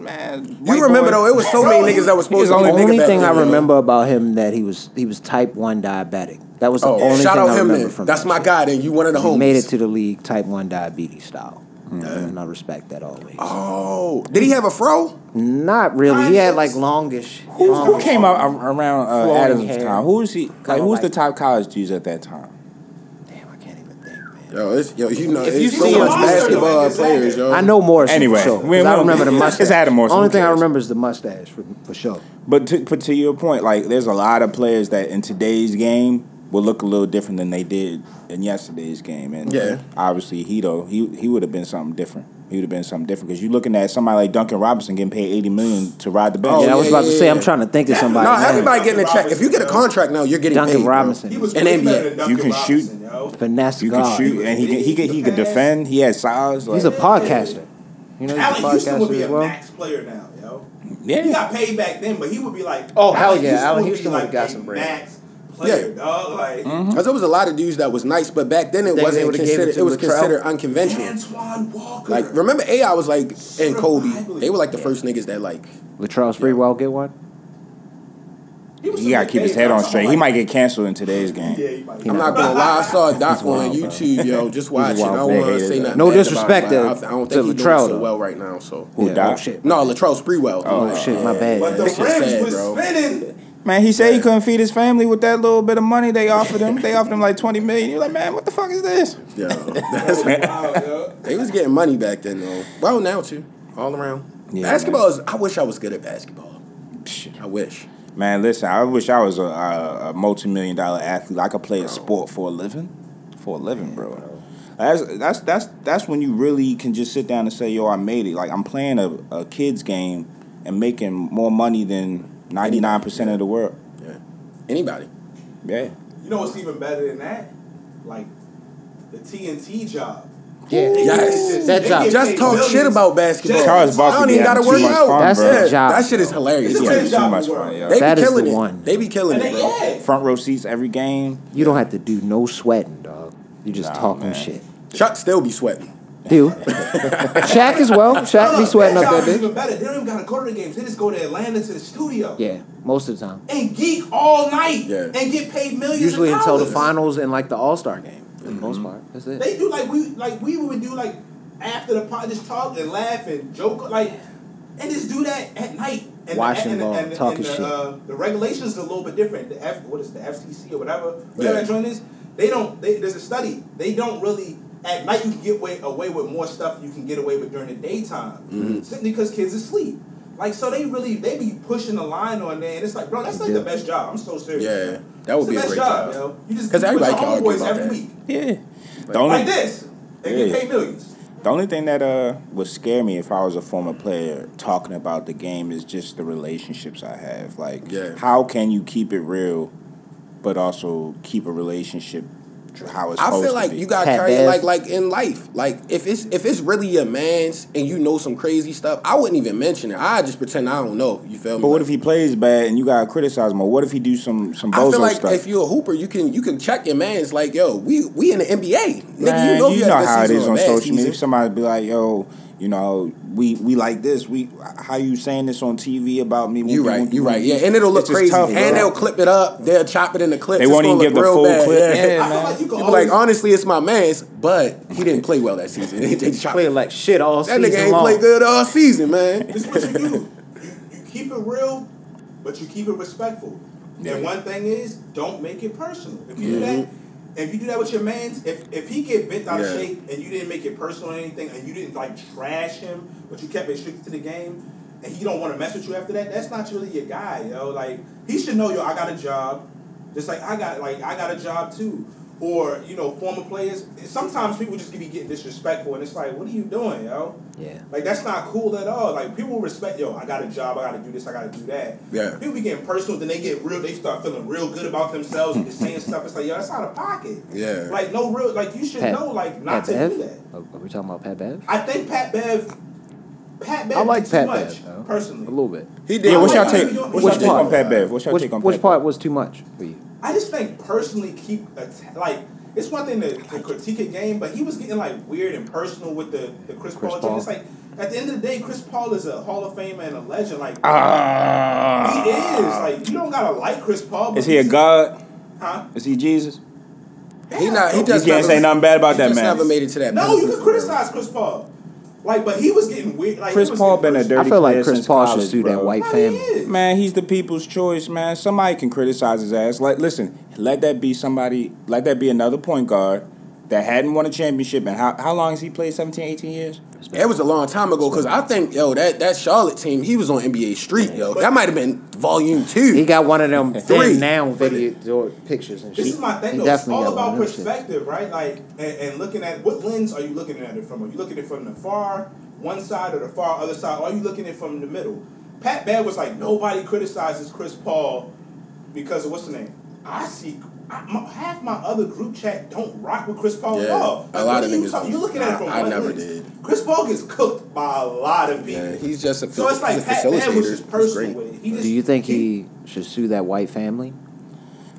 Man, you remember though, it was so many niggas that was supposed to be. The only thing I remember about him that he was type 1 diabetic. That was the only thing I remember from him. That's my guy. Then you one of the homies. He made it to the league type 1 diabetes style. Mm-hmm. And I respect that always. Oh, did he have a fro? Not really. He had like longish. Who came out around Adam's time? Who's the top college dudes at that time? It's so much basketball players, yo. I know Morrison. Anyway, for sure, I remember the mustache. It's Adam Morrison. Only thing I remember is the mustache for sure. But to your point, like there's a lot of players that in today's game will look a little different than they did in yesterday's game, and obviously Hedo, he would have been something different. He would have been something different, because you're looking at somebody like Duncan Robinson getting paid $80 million to ride the bench. Oh, yeah, I was about to say, I'm trying to think of somebody. No, everybody getting a check. If you get a contract now, you're getting Duncan paid. Robinson. He was an NBA. You can shoot, finesse. You can shoot, and he could defend. He had size. Like, he's a podcaster. You know, Allen Houston would be a max player now, yo. Yeah, he got paid back then, but he would be like, oh hell yeah, Allen Houston would have got some bread. Player, yeah, dog, like, because there was a lot of dudes that was nice, but back then it wasn't considered. It was considered unconventional. Antoine Walker, like, remember AI was like, and Kobe, they were like the first niggas that like. Latrell Sprewell get one. He gotta keep his head on straight. Like, he might get canceled in today's game. Yeah, he might. I'm not gonna lie. I saw a doc on YouTube, yo. Just watch it. I don't want to say nothing. No disrespect to Latrell. I don't think he's doing so well right now. So who died? No, Latrell Sprewell. Oh shit, my bad. But the rims was spinning. Man, he said he couldn't feed his family with that little bit of money they offered him. They offered him like $20 million. You're like, man, what the fuck is this? Yo, that's wild, yo. They was getting money back then, though. Well, now too, all around. Yeah, basketball is. I wish I was good at basketball. I wish. Man, listen, I wish I was a multi-million-dollar athlete. I could play a sport for a living. For a living, bro. That's when you really can just sit down and say, yo, I made it. Like, I'm playing a kids game and making more money than 99% of the world. Yeah. Anybody. Yeah. You know what's even better than that? Like the TNT job. Yeah. Yes. That job. Just talk millions. Shit about basketball. Charles I don't even gotta work out. That's the job. That shit is hilarious. It's too much fun. Yo. They that be killing the one. They be killing it, bro. Yeah. Front row seats every game. You don't have to do no sweating, dog. You just talking shit. Chuck still be sweating. Do Shaq as well. Shaq be sweating up that bitch. Even better. They don't even gotta go to the games. They just go to Atlanta to the studio. Yeah, most of the time. And geek all night. Yeah. And get paid millions. Usually of until the finals and like the All Star game. For the most part, that's it. They do like we would do like after the pod, just talk and laugh and joke like, and just do that at night. And watching ball, talking shit. The regulations are a little bit different. The FCC or whatever that joint is. They don't. There's a study. They don't really. At night, you can get away with more stuff you can get away with during the daytime, simply because kids are asleep. Like, so they be pushing the line on there, and it's like, bro, that's like the best job. I'm so serious. Yeah, that would be a great job. Yo. You just everybody can argue about every week. Yeah, like this, they get paid millions. The only thing that would scare me if I was a former player talking about the game is just the relationships I have. Like, how can you keep it real, but also keep a relationship? How it's I feel like you gotta carry it like in life. Like if it's really your man's and you know some crazy stuff, I wouldn't even mention it. I just pretend I don't know. You feel me? But what if he plays bad and you gotta criticize him? Or what if he do some bozo stuff? I feel like if you're a hooper, you can check your man's like, yo, we in the NBA. Man, nigga, you know how it is on social media. If somebody be like, yo, you know, we like this. We how you saying this on TV about me? You right. Yeah, and it'll look crazy. Tough, and they'll clip it up. They'll chop it in the clip. They won't even give the full clip. Yeah, I feel like you can always, honestly, it's my man's, but he didn't play well that season. They played like shit all season. That nigga ain't played good all season, man. This is what you do. You keep it real, but you keep it respectful. Yeah. And one thing is, don't make it personal. If you do that. If you do that with your mans, if he get bent out of shape and you didn't make it personal or anything, and you didn't like trash him, but you kept it strict to the game, and he don't want to mess with you after that, that's not really your guy, yo. Like he should know, yo, I got a job, just like I got a job too. Or you know, former players. Sometimes people just be getting disrespectful, and it's like, what are you doing, yo? Yeah. Like that's not cool at all. Like people respect, yo, I got a job, I got to do this, I got to do that. Yeah. People be getting personal, then they get real. They start feeling real good about themselves and just saying stuff. It's like, yo, that's out of pocket. Yeah. Like no real, like you should know, like not Pat to Bev? Do that. Are we talking about Pat Bev? I think Pat Bev. I like Pat Bev though, personally, a little bit. He did. Yeah. What's your take on Pat Bev? Which part was too much for you? I just think personally like it's one thing to critique a game, but he was getting like weird and personal with the Chris Paul. It's like at the end of the day, Chris Paul is a Hall of Famer and a legend. Like he is. Like you don't gotta like Chris Paul. But is he a god? Huh? Is he Jesus? Yeah. He can't say nothing bad about that man. Never made it to that. No, you can criticize Chris Paul. Like, but he was getting weird. Like, Chris Paul been a dirty player. I feel like Chris Paul should sue that white family. Man, he's the people's choice, man. Somebody can criticize his ass. Like, listen, let that be another point guard that hadn't won a championship. And how long has he played, 17, 18 years? It was a long time ago, because I think, that Charlotte team, he was on NBA Street, That might have been volume 2. He got one of them three now video pictures and shit. This is my thing, though. It's all about perspective, right? Like, and looking at, what lens are you looking at it from? Are you looking at it from the far one side or the far other side? Or are you looking at it from the middle? Pat Baird was like, nobody criticizes Chris Paul because of, what's the name? Half my other group chat don't rock with Chris Paul at all. Like, a lot of niggas. You're looking at it from one never did. Chris Paul gets cooked by a lot of people. Yeah, he's just a so it's like Pat Baird was just personal with it. Do you think he should sue that white family?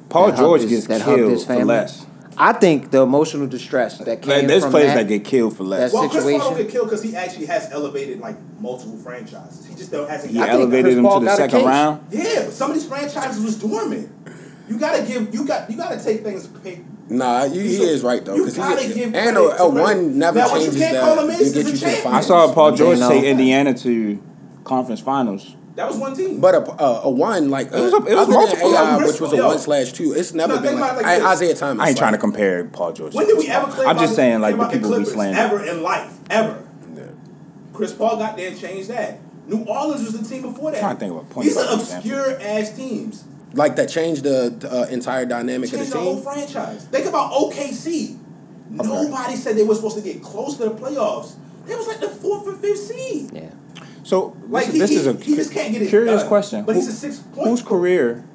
Paul George gets killed for less. I think the emotional distress that came from that. There's players that get killed for less. Well, Chris Paul don't get killed because he actually has elevated, like, multiple franchises. He just hasn't. He elevated them to the second round. Yeah, but some of these franchises was dormant. You gotta give. You gotta take things. Nah, he is right though. You gotta give. And one never changes that. You get you to the finals. I saw Paul George take Indiana to conference finals. That was one team. But a one like it was multiple, AI, which was a 1/2. It's never been like Isaiah Thomas. I ain't trying to compare Paul George. When did we ever claim? I'm just saying, like, the people we slammed ever in life ever. Chris Paul got there and changed that. New Orleans was the team before that. I'm trying to think of a point. These are obscure ass teams. Like, that changed the entire dynamic of the team? Changed the whole franchise. Think about OKC. Nobody said they were supposed to get close to the playoffs. They was like the 4th or 5th seed. Yeah. So, like, he just can't get it curious done. Question. But he's a 6-point.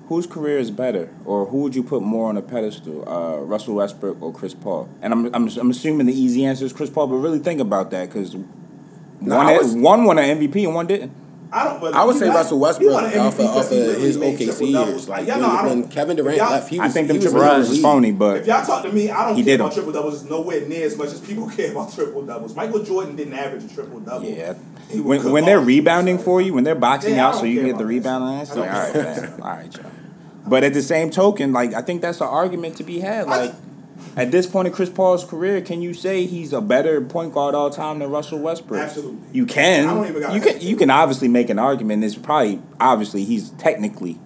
Whose career is better? Or who would you put more on a pedestal? Russell Westbrook or Chris Paul? And I'm assuming the easy answer is Chris Paul, but really think about that, because one won an MVP and one didn't. I would say Russell Westbrook off of his OKC years. Like, when Kevin Durant left, he was. I think them triple doubles is phony, but if y'all talk to me, I don't care about triple doubles nowhere near as much as people care about triple doubles. Michael Jordan didn't average a triple double. Yeah. When they're rebounding for you, when they're boxing out, so you can get the rebound on that stuff. All right, man. All right, y'all. But at the same token, like, I think that's an argument to be had. Like, at this point in Chris Paul's career, can you say he's a better point guard all time than Russell Westbrook? Absolutely. You can. I don't even got you can obviously make an argument. It's probably obviously he's technically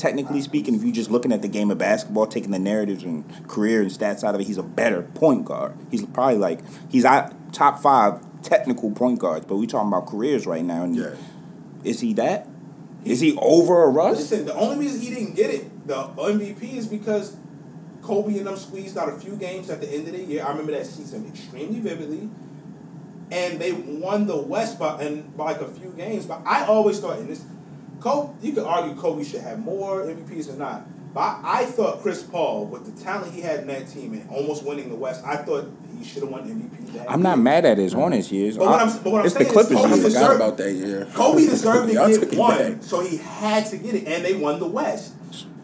speaking, if you're just looking at the game of basketball, taking the narratives and career and stats out of it, he's a better point guard. He's probably he's top 5 technical point guards, but we're talking about careers right now. And is he that? Is he over a Russ? Listen, the only reason he didn't get it, the MVP, is because Kobe and them squeezed out a few games at the end of the year. I remember that season extremely vividly. And they won the West by a few games. But I always thought, you could argue Kobe should have more MVPs or not. But I thought Chris Paul, with the talent he had in that team and almost winning the West, I thought he should have won MVP that year. I'm not mad at his Hornets years. But what I'm saying is Kobe deserved to get one, so he had to get it. And they won the West.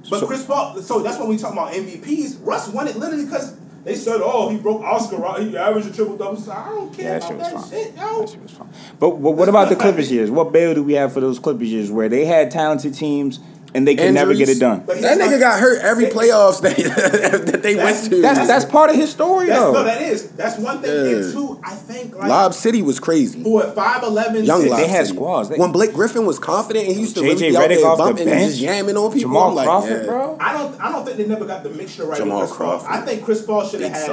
But Chris Paul, so that's when we talk about MVPs. Russ won it literally because they said, he broke Oscar, he averaged a triple-double. So I don't care about that shit, yo. That shit was fun. But what about the Clippers years? What bail do we have for those Clippers years where they had talented teams and they could never get it done? That nigga got hurt every playoffs that they went to. That's part of his story, though. No, that is. That's one thing. And two, I think, Lob City was crazy. For 5'11", young Lob City. They had squads. When Blake Griffin was confident and he used to really be out there bumping and just yamming on people. Jamal Crawford, bro. I don't think they never got the mixture right. Jamal Crawford. I think Chris Paul should have had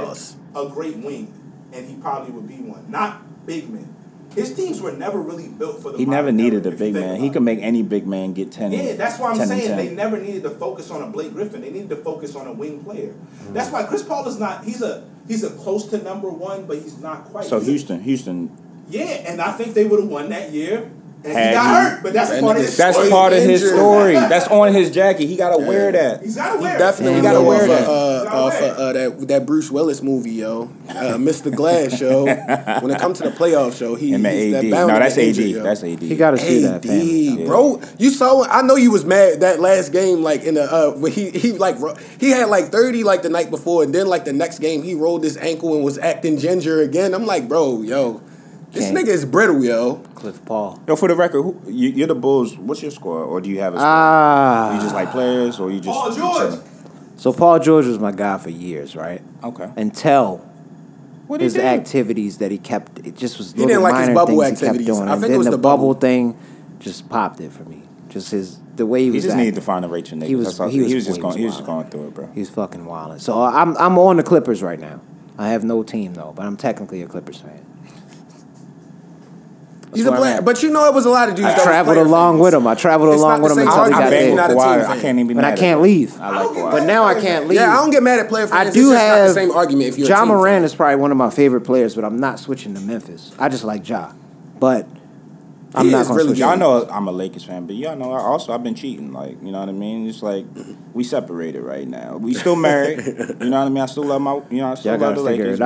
a great wing, and he probably would be one. Not big men. His teams were never really built for the. He never needed a big man. He could make any big man get 10. Yeah, that's why I'm saying they never needed to focus on a Blake Griffin. They needed to focus on a wing player. Mm-hmm. That's why Chris Paul is not. He's a close to number one, but he's not quite. So Houston. Yeah, and I think they would have won that year. And he got hurt, but that's part of his story. That's part of his story. That's on his jacket. He got to wear that. He's got to wear it. Definitely got to wear that. That Bruce Willis movie, yo. Mr. Glass, yo. When it comes to the playoff show, he's that AD. No, that's AD. That's AD. He got to see that. AD, bro. You saw it. I know you was mad that last game, like, in the, when he had, 30, the night before, and then, the next game, he rolled his ankle and was acting ginger again. I'm like, bro, yo. This nigga is brittle, yo. Cliff Paul. Yo, for the record, you're the Bulls. What's your score? Or do you have a score? Are you just like players? Or you just... Paul George! So Paul George was my guy for years, right? Okay. Until his activities that he kept... It just was little minor things he kept doing. He didn't like his bubble activities. I think it was the bubble thing just popped it for me. Just his... The way he was just needed to find a Rachel Nichols. He was just going through it, bro. He was fucking wilding. So I'm on the Clippers right now. I have no team, though, but I'm technically a Clippers fan. That's He's a player, but you know it was a lot of dudes. I traveled along with him. Until they got in. I can't even be mad at him. I can't leave. But now I can't leave. Yeah, I don't get mad at player fans. I do have the same argument if you're a team fan. Ja Moran is probably one of my favorite players, but I'm not switching to Memphis. I just like Ja. But I'm not going to switch. Y'all know I'm a Lakers fan, but y'all know I've been cheating. Like, you know what I mean? It's like we separated right now. We still married. You know what I mean? I still love my, you know, I still love the Lakers.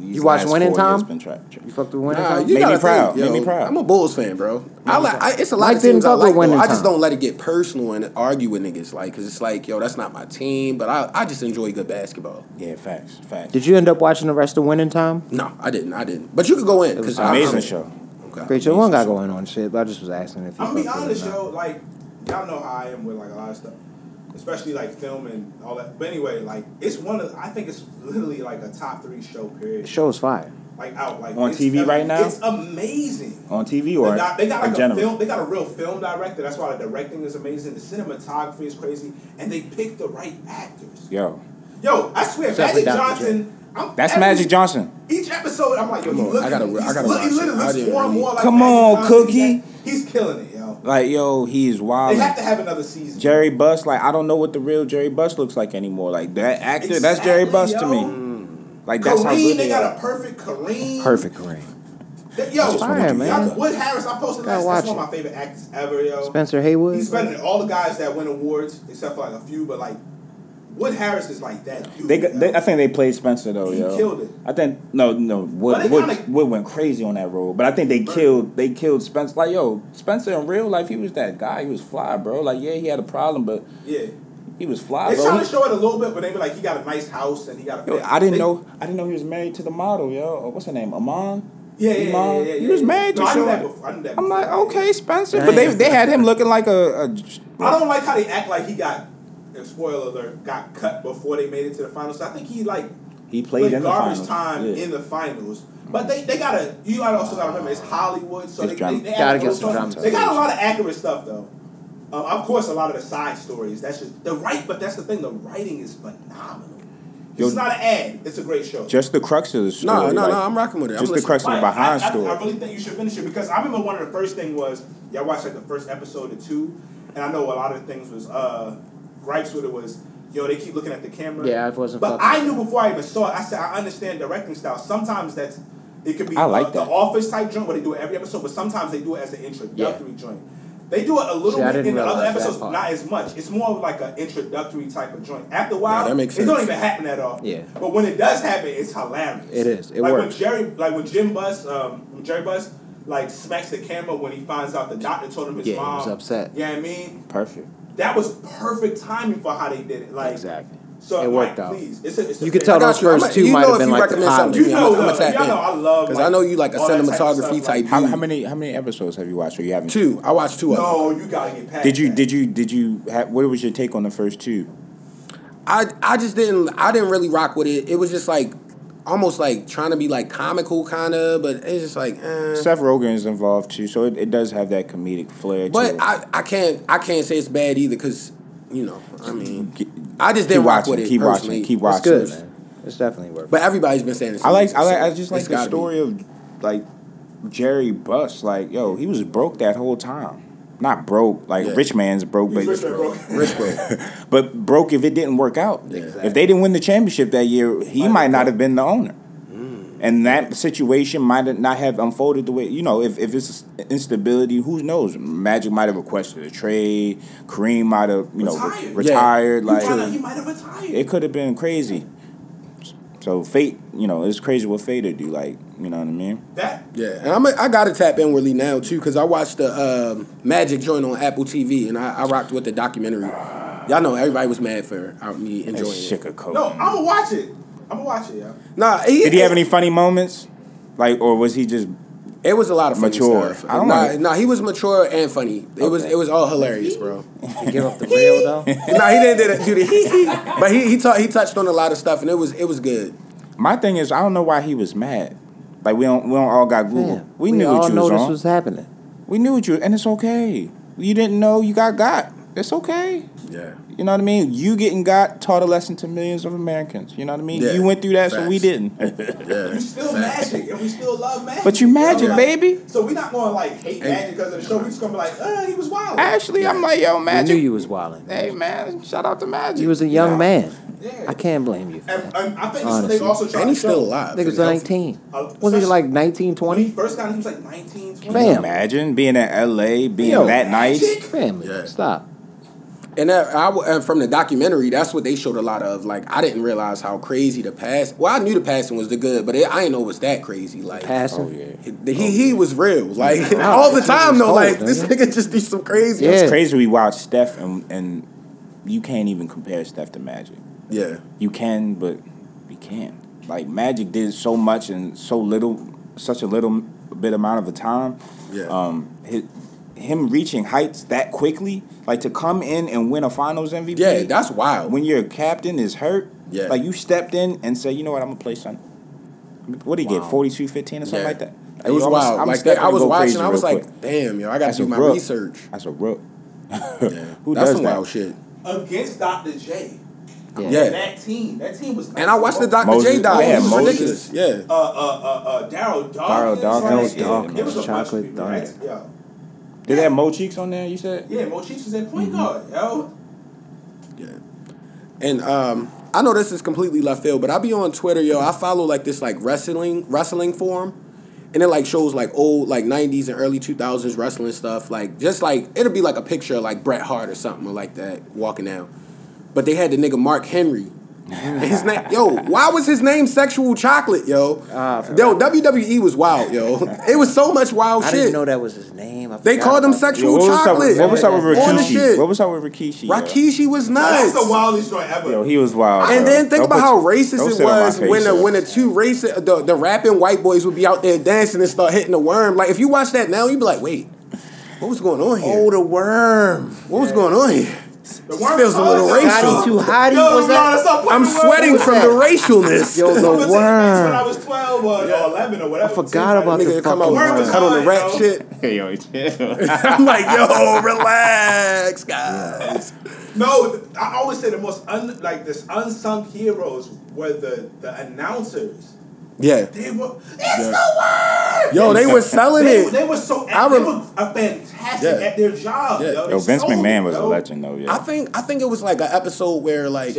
You watch Winning Time? You fucked with Winning Time? Made me proud. I'm a Bulls fan, bro. It's a lot of teams I like. I just don't let it get personal and argue with niggas, like, because it's like, yo, that's not my team. But I just enjoy good basketball. Yeah, facts. Did you end up watching the rest of Winning Time? No, I didn't. But you could go in. It was an amazing show. Okay. Great show. One guy going on shit, but I just was asking if you. I'll be honest, yo. Like, y'all know how I am with like a lot of stuff, especially like film and all that. But anyway, like it's I think it's literally like a top 3 show period. The show is fire. Like out like on TV right now. It's amazing. On TV or they got like a film. They got a real film director. That's why the directing is amazing. The cinematography is crazy, and they picked the right actors. Yo, I swear, Magic Johnson. That's Magic Johnson. Each episode, I'm like, yo, he looks. I gotta watch. He literally looks more and more like. Come on, Cookie. He's killing it, yo. Like, yo, he is wild. They have to have another season. Jerry Buss, like, I don't know what the real Jerry Buss looks like anymore. Like, that actor, exactly, that's Jerry Buss to me. Like, that's Kareem, how good they got a perfect Kareem. Perfect Kareem. Yo, fire, man. Wood Harris, I posted that's one of my favorite actors ever, yo. Spencer Haywood. He's better than all the guys that win awards, except for, like, a few, but, like, Wood Harris is like that dude. I think they played Spencer though. He killed it. I think Wood went crazy on that role, but I think they killed Spencer. Like, yo, Spencer in real life, he was that guy. He was fly, bro. Like, yeah, he had a problem, but yeah, he was fly. They trying to show it a little bit, but they were like, he got a nice house and he got a. Yo, I didn't know he was married to the model, yo. What's her name? Iman. Yeah. He was married to that. I'm like, okay, Spencer, but they had him looking like a. I don't like how they act like he got. And spoiler alert, got cut before they made it to the finals. So I think he played in garbage the time in the finals. But they gotta. You also gotta remember it's Hollywood, so they gotta get some drama. They got a lot of accurate stuff though. Of course, a lot of the side stories. That's just but that's the thing. The writing is phenomenal. It's not an ad. It's a great show. Just the crux of the story. No, I'm rocking with it. Just the crux of the behind story. I really think you should finish it because I remember one of the first thing was y'all watched like the first episode or two, and I know a lot of things was gripes with it was, yo, they keep looking at the camera. Yeah, I wasn't. But I knew before I even saw it. I said I understand directing style. Sometimes it could be the Office type joint where they do it every episode, but sometimes they do it as an introductory joint. They do it a little bit in the other episodes, but not as much. It's more of like an introductory type of joint. After a while, it don't even happen at all. Yeah. But when it does happen, it's hilarious. It is. It like works. When Jerry Buss like smacks the camera when he finds out the doctor told him his mom. Yeah, he was upset. Yeah, you know what I mean? Perfect. That was perfect timing for how they did it. Like, exactly. So it worked out. Please, it's a you could tell those first two might have been like the pilot. You know, I love because I know you like a cinematography type. How many episodes have you watched? Or you haven't? 2. I watched 2 of them. No, you gotta get past. Did you? What was your take on the first 2? I just didn't. I didn't really rock with it. It was just like. Almost like trying to be like comical kind of, but it's just like Seth Rogen is involved too, so it does have that comedic flair too. But I can't say it's bad either because, you know, I mean, I just didn't rock with it. Keep watching. It's good, man. It's definitely worth it. But everybody's been saying this. I just like the story of like Jerry Buss. Like, yo, he was broke that whole time. Not broke, like rich man's broke, but rich broke. But broke if it didn't work out. Yeah. Exactly. If they didn't win the championship that year, he might not have been the owner, and that situation might not have unfolded the way, you know. If it's instability, who knows? Magic might have requested a trade. Kareem might have retired. Yeah. Like he might have retired. It could have been crazy. So fate, you know, it's crazy what fate do. Like, you know what I mean? That and I gotta tap inwardly now too, cause I watched the Magic joint on Apple TV, and I rocked with the documentary. Y'all know everybody was mad for me enjoying it. No, I'm gonna watch it, y'all. Nah, did he have any funny moments? Like, or was he just? It was a lot of funny stuff. I don't know. Nah, he was mature and funny. It was all hilarious, bro. He give up the real though. Nah, he didn't do the but he touched on a lot of stuff, and it was good. My thing is, I don't know why he was mad. Like we don't all got Google. Man, we knew what you was on. We all know this was happening. We knew what you and it's okay. You didn't know you got. It's okay. Yeah. You know You know what I mean? You getting got taught a lesson to millions of Americans. You know what I mean? Yeah. You went through that, so we didn't. Yeah. We still magic, and we still love magic. But you magic, baby. So we're not going to, like, hate magic because of the show. We're just going to be like, he was wild. Actually, I'm like, yo, magic. I knew you was wilding. Hey, man, shout out to magic. He was a young man. Yeah. I can't blame you. And I think this thing also tried to show. And he's still alive. Nigga was 19. Wasn't he like 19, 20? First time he was like 19, 20. Can you imagine being in L.A., being that nice? Family, stop. And from the documentary, that's what they showed a lot of. Like, I didn't realize how crazy the pass. Well, I knew the passing was the good, but I didn't know it was that crazy. Like, passing, he was real. Like all the time though. Like this nigga just did some crazy. It's crazy. We watched Steph, and you can't even compare Steph to Magic. Yeah, you can, but you can't. Like Magic did so much in so little, such a little bit amount of a time. Yeah. Him reaching heights that quickly, like to come in and win a Finals MVP. Yeah, that's wild. When your captain is hurt, like you stepped in and said, you know what, I'm gonna play son. What did he get? 42-15 or something like that. It was wild. Like that, I was watching. I was like, damn, yo, I gotta do my research. That's a rook. Who does that wild shit against Dr. J? Yeah, that team was. And I watched the Dr. J doc. It was ridiculous. Yeah. Daryl Dawkins. It was chocolate donuts. Yeah. Did they have Mo Cheeks on there, you said? Yeah, Mo Cheeks was at point guard, yo. Yeah. And I know this is completely left field, but I be on Twitter, yo. I follow, like, this, like, wrestling forum. And it, like, shows, like, old, like, 90s and early 2000s wrestling stuff. Like, just, like, it'll be, like, a picture of, like, Bret Hart or something like that walking down. But they had the nigga Mark Henry. His name, yo, why was his name Sexual Chocolate, yo? Yo, WWE was wild, yo. It was so much wild shit. I didn't know that was his name. They called him Sexual Chocolate. What was up with Rikishi? Rikishi was nuts. That's the wildest story ever. Yo, he was wild. And then think about how racist it was when the two racist, the rapping white boys would be out there dancing and start hitting the worm. Like, if you watch that now, you'd be like, wait, what was going on here? Oh, the worm. What was going on here? The worm feels a little racial. Too hot. I'm sweating from the racialness. Yo, the worm. When I was 12 or 11 or whatever. I forgot about the nigga come out with cut on the rap shit. Hey, yo, chill. I'm like, yo, relax, guys. No, I always say the most unsung heroes were the announcers. Yeah. They were, it's the word! Yo, they were selling it. They were so fantastic at their job. Yeah. Yo, Vince McMahon was a legend, though. Yeah. I think it was like an episode where like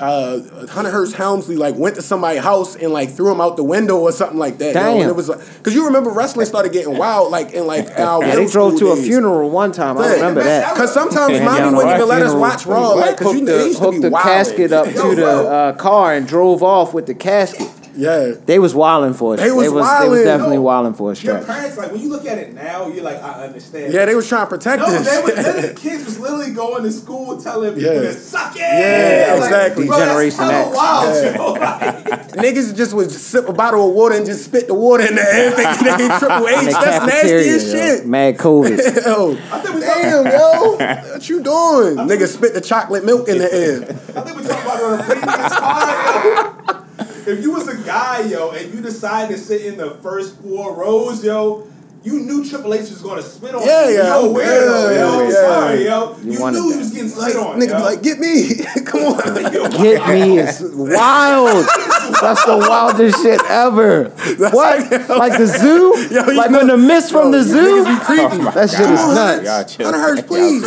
Hunter Hearst Helmsley like went to somebody's house and like threw him out the window or something like that. Damn. Yo, and it was like, because you remember wrestling started getting wild like in like our middle school days. They drove to a funeral one time. I remember that. Because sometimes mommy wouldn't even let us watch Raw. Like, because they used to be wild. Hooked the casket up to the car and drove off with the casket. Yeah. They was wilding for us. They was definitely wilding for us. Your parents, like, when you look at it now, you're like, I understand. Yeah, they was trying to protect us. The kids was literally going to school telling people to suck it. Yeah, like, exactly. Bro, Generation X. Niggas just would sip a bottle of water and just spit the water in the air thinking they get Triple H. That's nasty as shit. Mad COVID. Yo. I think damn, yo. What you doing? Niggas spit the chocolate milk in the air. I think we talking about it on a previous card. If you was a guy, yo, and you decided to sit in the first four rows, yo, you knew Triple H was going to spit on you. Yo, weirdo, yo. Sorry, yo. You knew he was getting spit on, nigga, yo. Like, get me. Come on. Yo, get me is wild. That's the wildest shit ever. What? Like the zoo? Yo, like when the mist from the zoo? That shit is nuts. Hunter Hearst, please.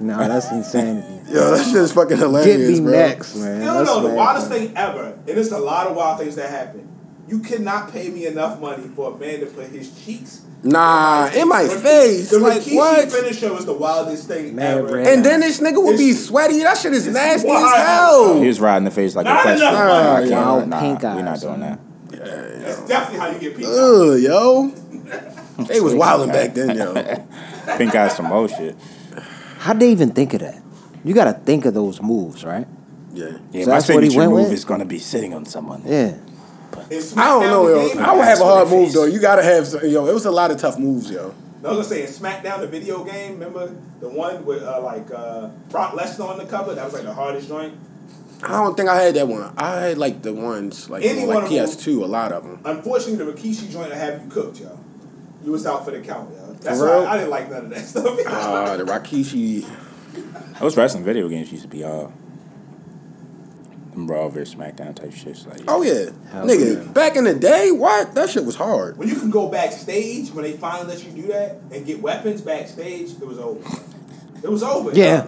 No, that's insanity. Yo, that shit is fucking hilarious, get me bro. Next, man. Still, that's the wildest thing ever, and it's a lot of wild things that happen. You cannot pay me enough money for a man to put his cheeks in my face. The Rikishi finisher was the wildest thing ever. Brand. And then this nigga would be sweaty. That shit is nasty as hell. He was riding the face like a question. We're not doing that. Yeah, that's definitely how you get pink eye. Yo. They was wilding back then, yo. Pink eyes some old shit. How'd they even think of that? You got to think of those moves, right? Yeah. Yeah, so my signature move is going to be sitting on someone. Yeah. But I don't know, yo. I would have a hard move, though. You got to have, yo, it was a lot of tough moves, yo. I was going to say, SmackDown, the video game, remember? The one with, Brock Lesnar on the cover? That was, like, the hardest joint. I don't think I had that one. I had, like, the ones, like, PS2, a lot of them. Unfortunately, the Rikishi joint I have you cooked, yo. You was out for the count, yo. That's why I didn't like none of that stuff. The Rikishi... I was wrestling video games used to be all Raw versus SmackDown type shit. Like, oh yeah, nigga, yeah. Back in the day, what? That shit was hard. When you can go backstage, when they finally let you do that and get weapons backstage, it was over. It was over. Yeah,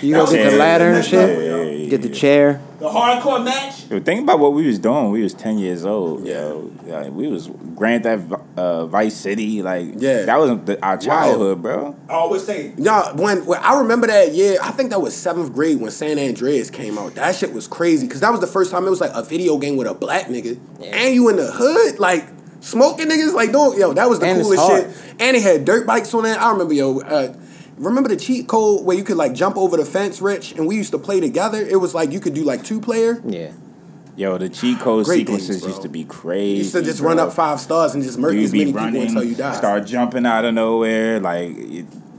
you go get the ladder and shit, get the chair. The hardcore match. Think about what we was doing. We was 10 years old. Yeah, yo. Like, we was Grand Theft Vice City. Like, yeah, that wasn't our childhood, bro. I always say, y'all. When I remember that year, I think that was seventh grade when San Andreas came out. That shit was crazy because that was the first time it was like a video game with a black nigga, and you in the hood, like. Smoking niggas, like, don't, yo, that was the coolest shit. And it had dirt bikes on it. I remember, yo, remember the cheat code where you could, like, jump over the fence, Rich? And we used to play together. It was like you could do, like, 2-player. Yeah. Yo, the cheat code sequences used to be crazy. You used to just run up 5 stars and just murder as many people until you die. Start jumping out of nowhere. Like,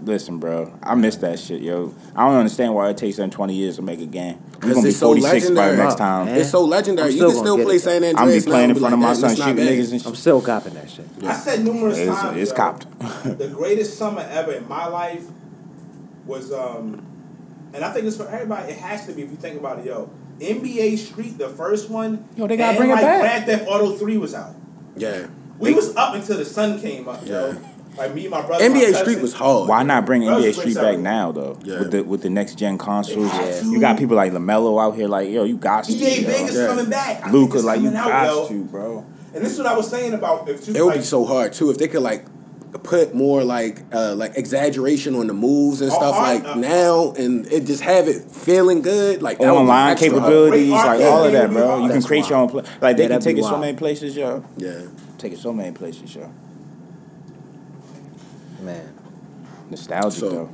listen, bro, I miss that shit, yo. I don't understand why it takes them 20 years to make a game. We're going to be 46 so by next time. Man. It's so legendary. You can still play San Andreas. I'm going to be playing in front of my son shooting niggas and shit. I'm still copping that shit. Yeah. I said numerous times, it's copped. The greatest summer ever in my life was, and I think it's for everybody. It has to be if you think about it, yo. NBA Street, the first one. Yo, they got to bring it back. Grand Theft Auto 3 was out. Yeah. We was up until the sun came up, yo. Like me and my brother. NBA Street was hard. Why not bring NBA Street back now though? Yeah. With the next gen consoles, you got people like LaMelo out here. Like, yo, you got to. EJ Vegas coming back. Luka, like, you got to, bro. And this is what I was saying about. It would be so hard too if they could like put more like exaggeration on the moves and stuff like now, and it just have it feeling good. Like online capabilities, like all of that, bro. You can create your own play. Like they can take it so many places, yo. Yeah, take it so many places, yo. Man, nostalgic though.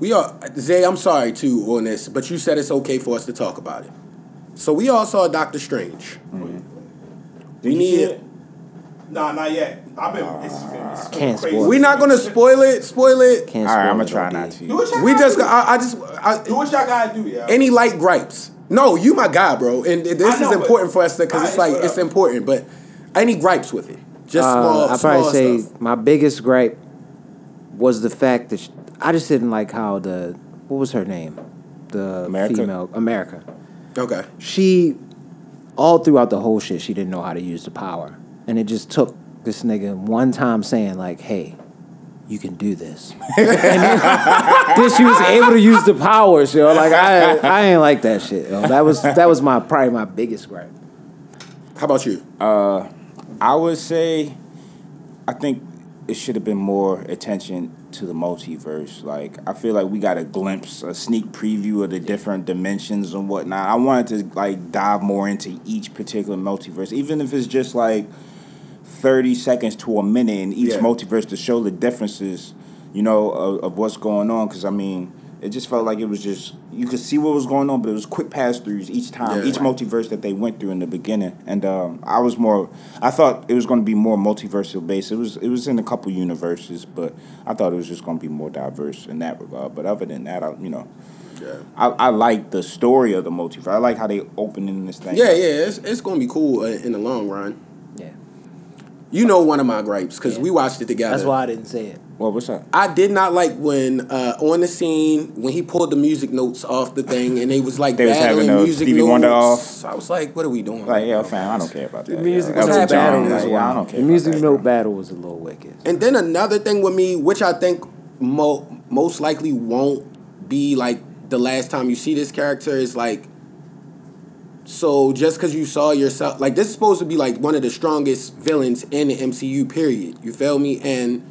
We are Zay. I'm sorry too on this, but you said it's okay for us to talk about it. So we all saw Doctor Strange. Mm-hmm. We need. Nah, not yet. I've been. It's been crazy. We're not gonna spoil it. Spoil it. Can't all right, I'm gonna try not to. Do what y'all gotta do. I just do what y'all gotta do. Yeah. Any light gripes? No, you my guy, bro. And this is important for us because it's like it's important. But any gripes with it? Just small stuff. I'd probably say my biggest gripe was the fact that I just didn't like how what was her name? The female. America. Okay. She, all throughout the whole shit, she didn't know how to use the power. And it just took this nigga one time saying like, hey, you can do this. And then she was able to use the powers, yo. Like, I ain't like that shit, yo. That was probably my biggest gripe. How about you? I would say, I think it should have been more attention to the multiverse. Like, I feel like we got a sneak preview of the different dimensions and whatnot. I wanted to, like, dive more into each particular multiverse, even if it's just, like, 30 seconds to a minute in each multiverse to show the differences, you know, of what's going on. Because, I mean, it just felt like it was just, you could see what was going on, but it was quick pass-throughs each time, each multiverse that they went through in the beginning. And I thought it was going to be more multiversal based. It was in a couple universes, but I thought it was just going to be more diverse in that regard. But other than that, I like the story of the multiverse. I like how they opening this thing. Yeah, it's going to be cool in the long run. Yeah. You know one of my gripes, because we watched it together. That's why I didn't say it. Well, what's up? I did not like when, on the scene, when he pulled the music notes off the thing, and they was like battling music notes. Wonder off. I was like, what are we doing? Like, yeah, fam, I don't care about that. The music note battle was wild. The music note battle was a little wicked. And then another thing with me, which I think most likely won't be, like, the last time you see this character is, like, so just because you saw yourself, like, this is supposed to be, like, one of the strongest villains in the MCU, period. You feel me? And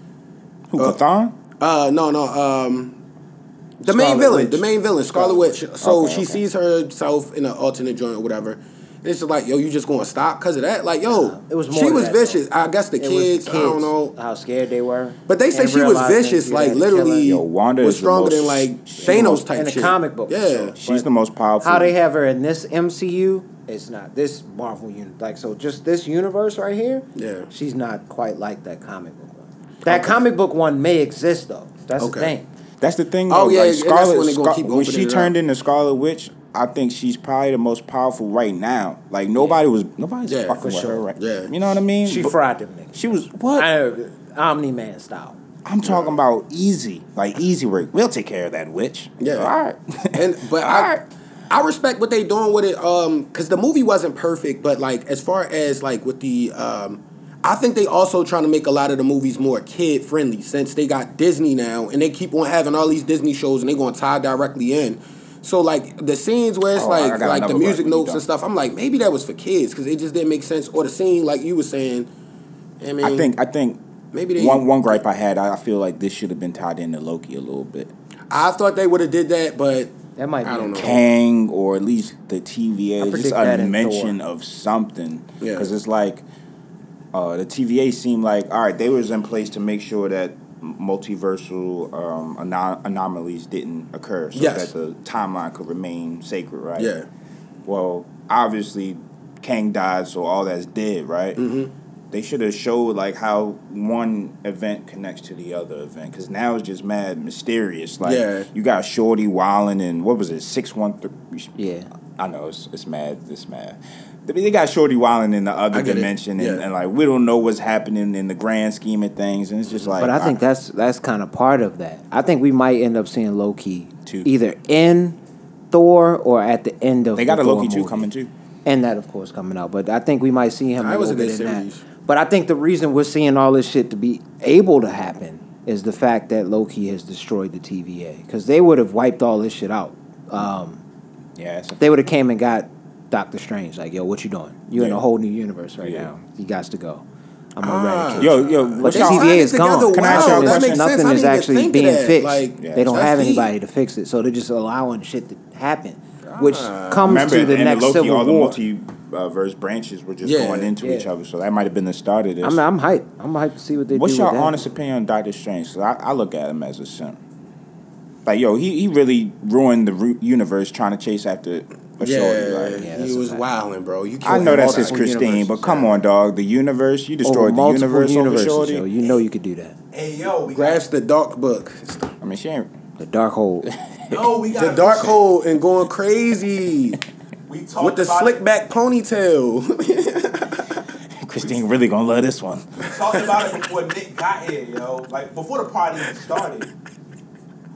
who, Kathan? The main villain. Witch. The main villain, Scarlet Witch. So she sees herself in an alternate joint or whatever. And it's just like, yo, you just going to stop because of that? Like, yo, it was more she was vicious. Though. I guess the kids, I don't know. How scared they were. But they say she was vicious, like, literally Wanda was stronger than, like, Thanos type shit. In the comic book. Yeah. She's the most powerful. How they have her in this MCU is not this Marvel universe. Like, so just this universe right here, yeah, she's not quite like that comic book. That comic book one may exist, though. That's the thing. That's the thing, though. Oh, yeah, like, when she turned into Scarlet Witch, I think she's probably the most powerful right now. Like, nobody's fucking with her right now. Yeah. You know what I mean? She fried them niggas. She was, what? Omni-Man style. I'm talking about easy, like easy work. We'll take care of that, witch. Yeah. All right. I respect what they doing with it, because the movie wasn't perfect, but like as far as like with the, I think they also trying to make a lot of the movies more kid friendly since they got Disney now and they keep on having all these Disney shows and they gonna tie directly in. So like the scenes where it's like the music notes and stuff, I'm like maybe that was for kids because it just didn't make sense. Or the scene like you were saying, I mean, I think maybe they, one gripe I had, I feel like this should have been tied into Loki a little bit. I thought they would have did that, but. That might be Kang or at least the TVA. Just a mention of something. Because it's like the TVA seemed like, all right, they was in place to make sure that multiversal anomalies didn't occur so that the timeline could remain sacred, right? Yeah. Well, obviously, Kang died, so all that's dead, right? Mm-hmm. They should have showed like how one event connects to the other event because now it's just mad mysterious. Like you got Shorty Wildin and what was it 613? Yeah, I know it's mad. It's mad. They got Shorty Wildin in the other dimension and like we don't know what's happening in the grand scheme of things and it's just like. But I think that's kind of part of that. I think we might end up seeing Loki too. Either in Thor or at the end of. They got the Loki 2 coming too. And that, of course, coming out. But I think we might see him a little bit in that. But I think the reason we're seeing all this shit to be able to happen is the fact that Loki has destroyed the TVA. Because they would have wiped all this shit out. They would have came and got Doctor Strange. Like, yo, what you doing? You're in a whole new universe right now. You got to go. I'm eradicated. But the TVA is gone. Nothing is actually being fixed. Like, they don't have anybody to fix it. So they're just allowing shit to happen. Which comes to the next Loki, Civil War. All the multiverse branches were just going into each other, so that might have been the start of this. I'm hyped. I'm hyped to see what they do. What's your honest opinion on Doctor Strange? Because I look at him as a simp. Like, yo, he really ruined the universe trying to chase after a shorty. Like, he was wilding, bro. I know that's his Christine, but come on, dog. The universe, you destroyed the universe over shorty. Yo, you know you could do that. Hey, yo, we grasp the dark book. I mean, she ain't. The dark hole. No, we got the dark hole and going crazy. We talked with the slick back ponytail. Christine really gonna love this one. We talked about it before Nick got here, yo. Like before the party even started.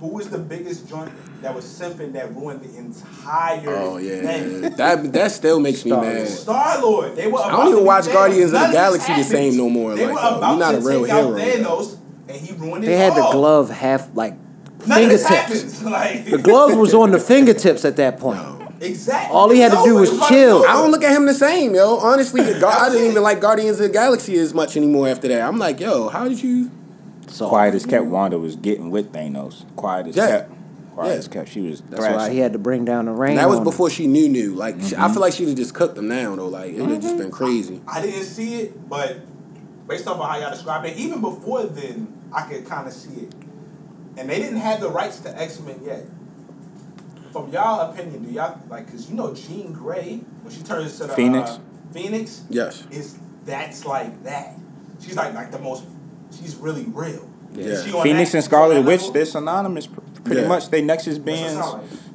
Who was the biggest joint that was simping that ruined the entire thing? That still makes me mad. Star-Lord. They were. I don't even watch Guardians of the Galaxy the same no more. They like, were about not to a real take hero. Out Thanos, and he ruined it. They had the glove half like. Fingertips. Like, the glove was on the fingertips at that point. Exactly. All he had to do was chill. I don't look at him the same, yo. Honestly, I didn't even like Guardians of the Galaxy as much anymore after that. I'm like, yo, how did you? So quiet as kept, Wanda was getting with Thanos. Quiet as kept. Quiet as kept. She was. That's thrashing. Why he had to bring down the rain. And that was before she knew. Like I feel like she'd have just cooked them down though. Like it would have just been crazy. I didn't see it, but based off of how y'all described it, even before then, I could kind of see it. And they didn't have the rights to X-Men yet. From y'all opinion, do y'all like? Because you know Jean Grey when she turns to the Phoenix. Yes. That's like that? She's like the most. She's really real. Yeah. Phoenix and Scarlet Witch, they're synonymous pretty much. They Nexus bands.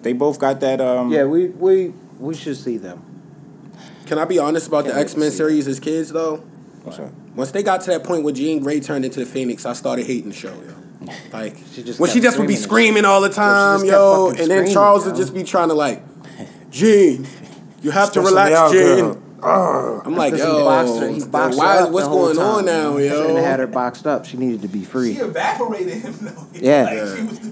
They both got that. We should see them. Can I be honest about the X-Men series as kids though? Right. Once they got to that point where Jean Grey turned into the Phoenix, I started hating the show. Yo. Like, she just would be screaming all the time, yo. And then Charles would just be trying to, like, Gene, you have to relax, Gene. I'm like, yo, what's going on now, yo? She had her boxed up. She needed to be free. She evaporated him, though. Yeah.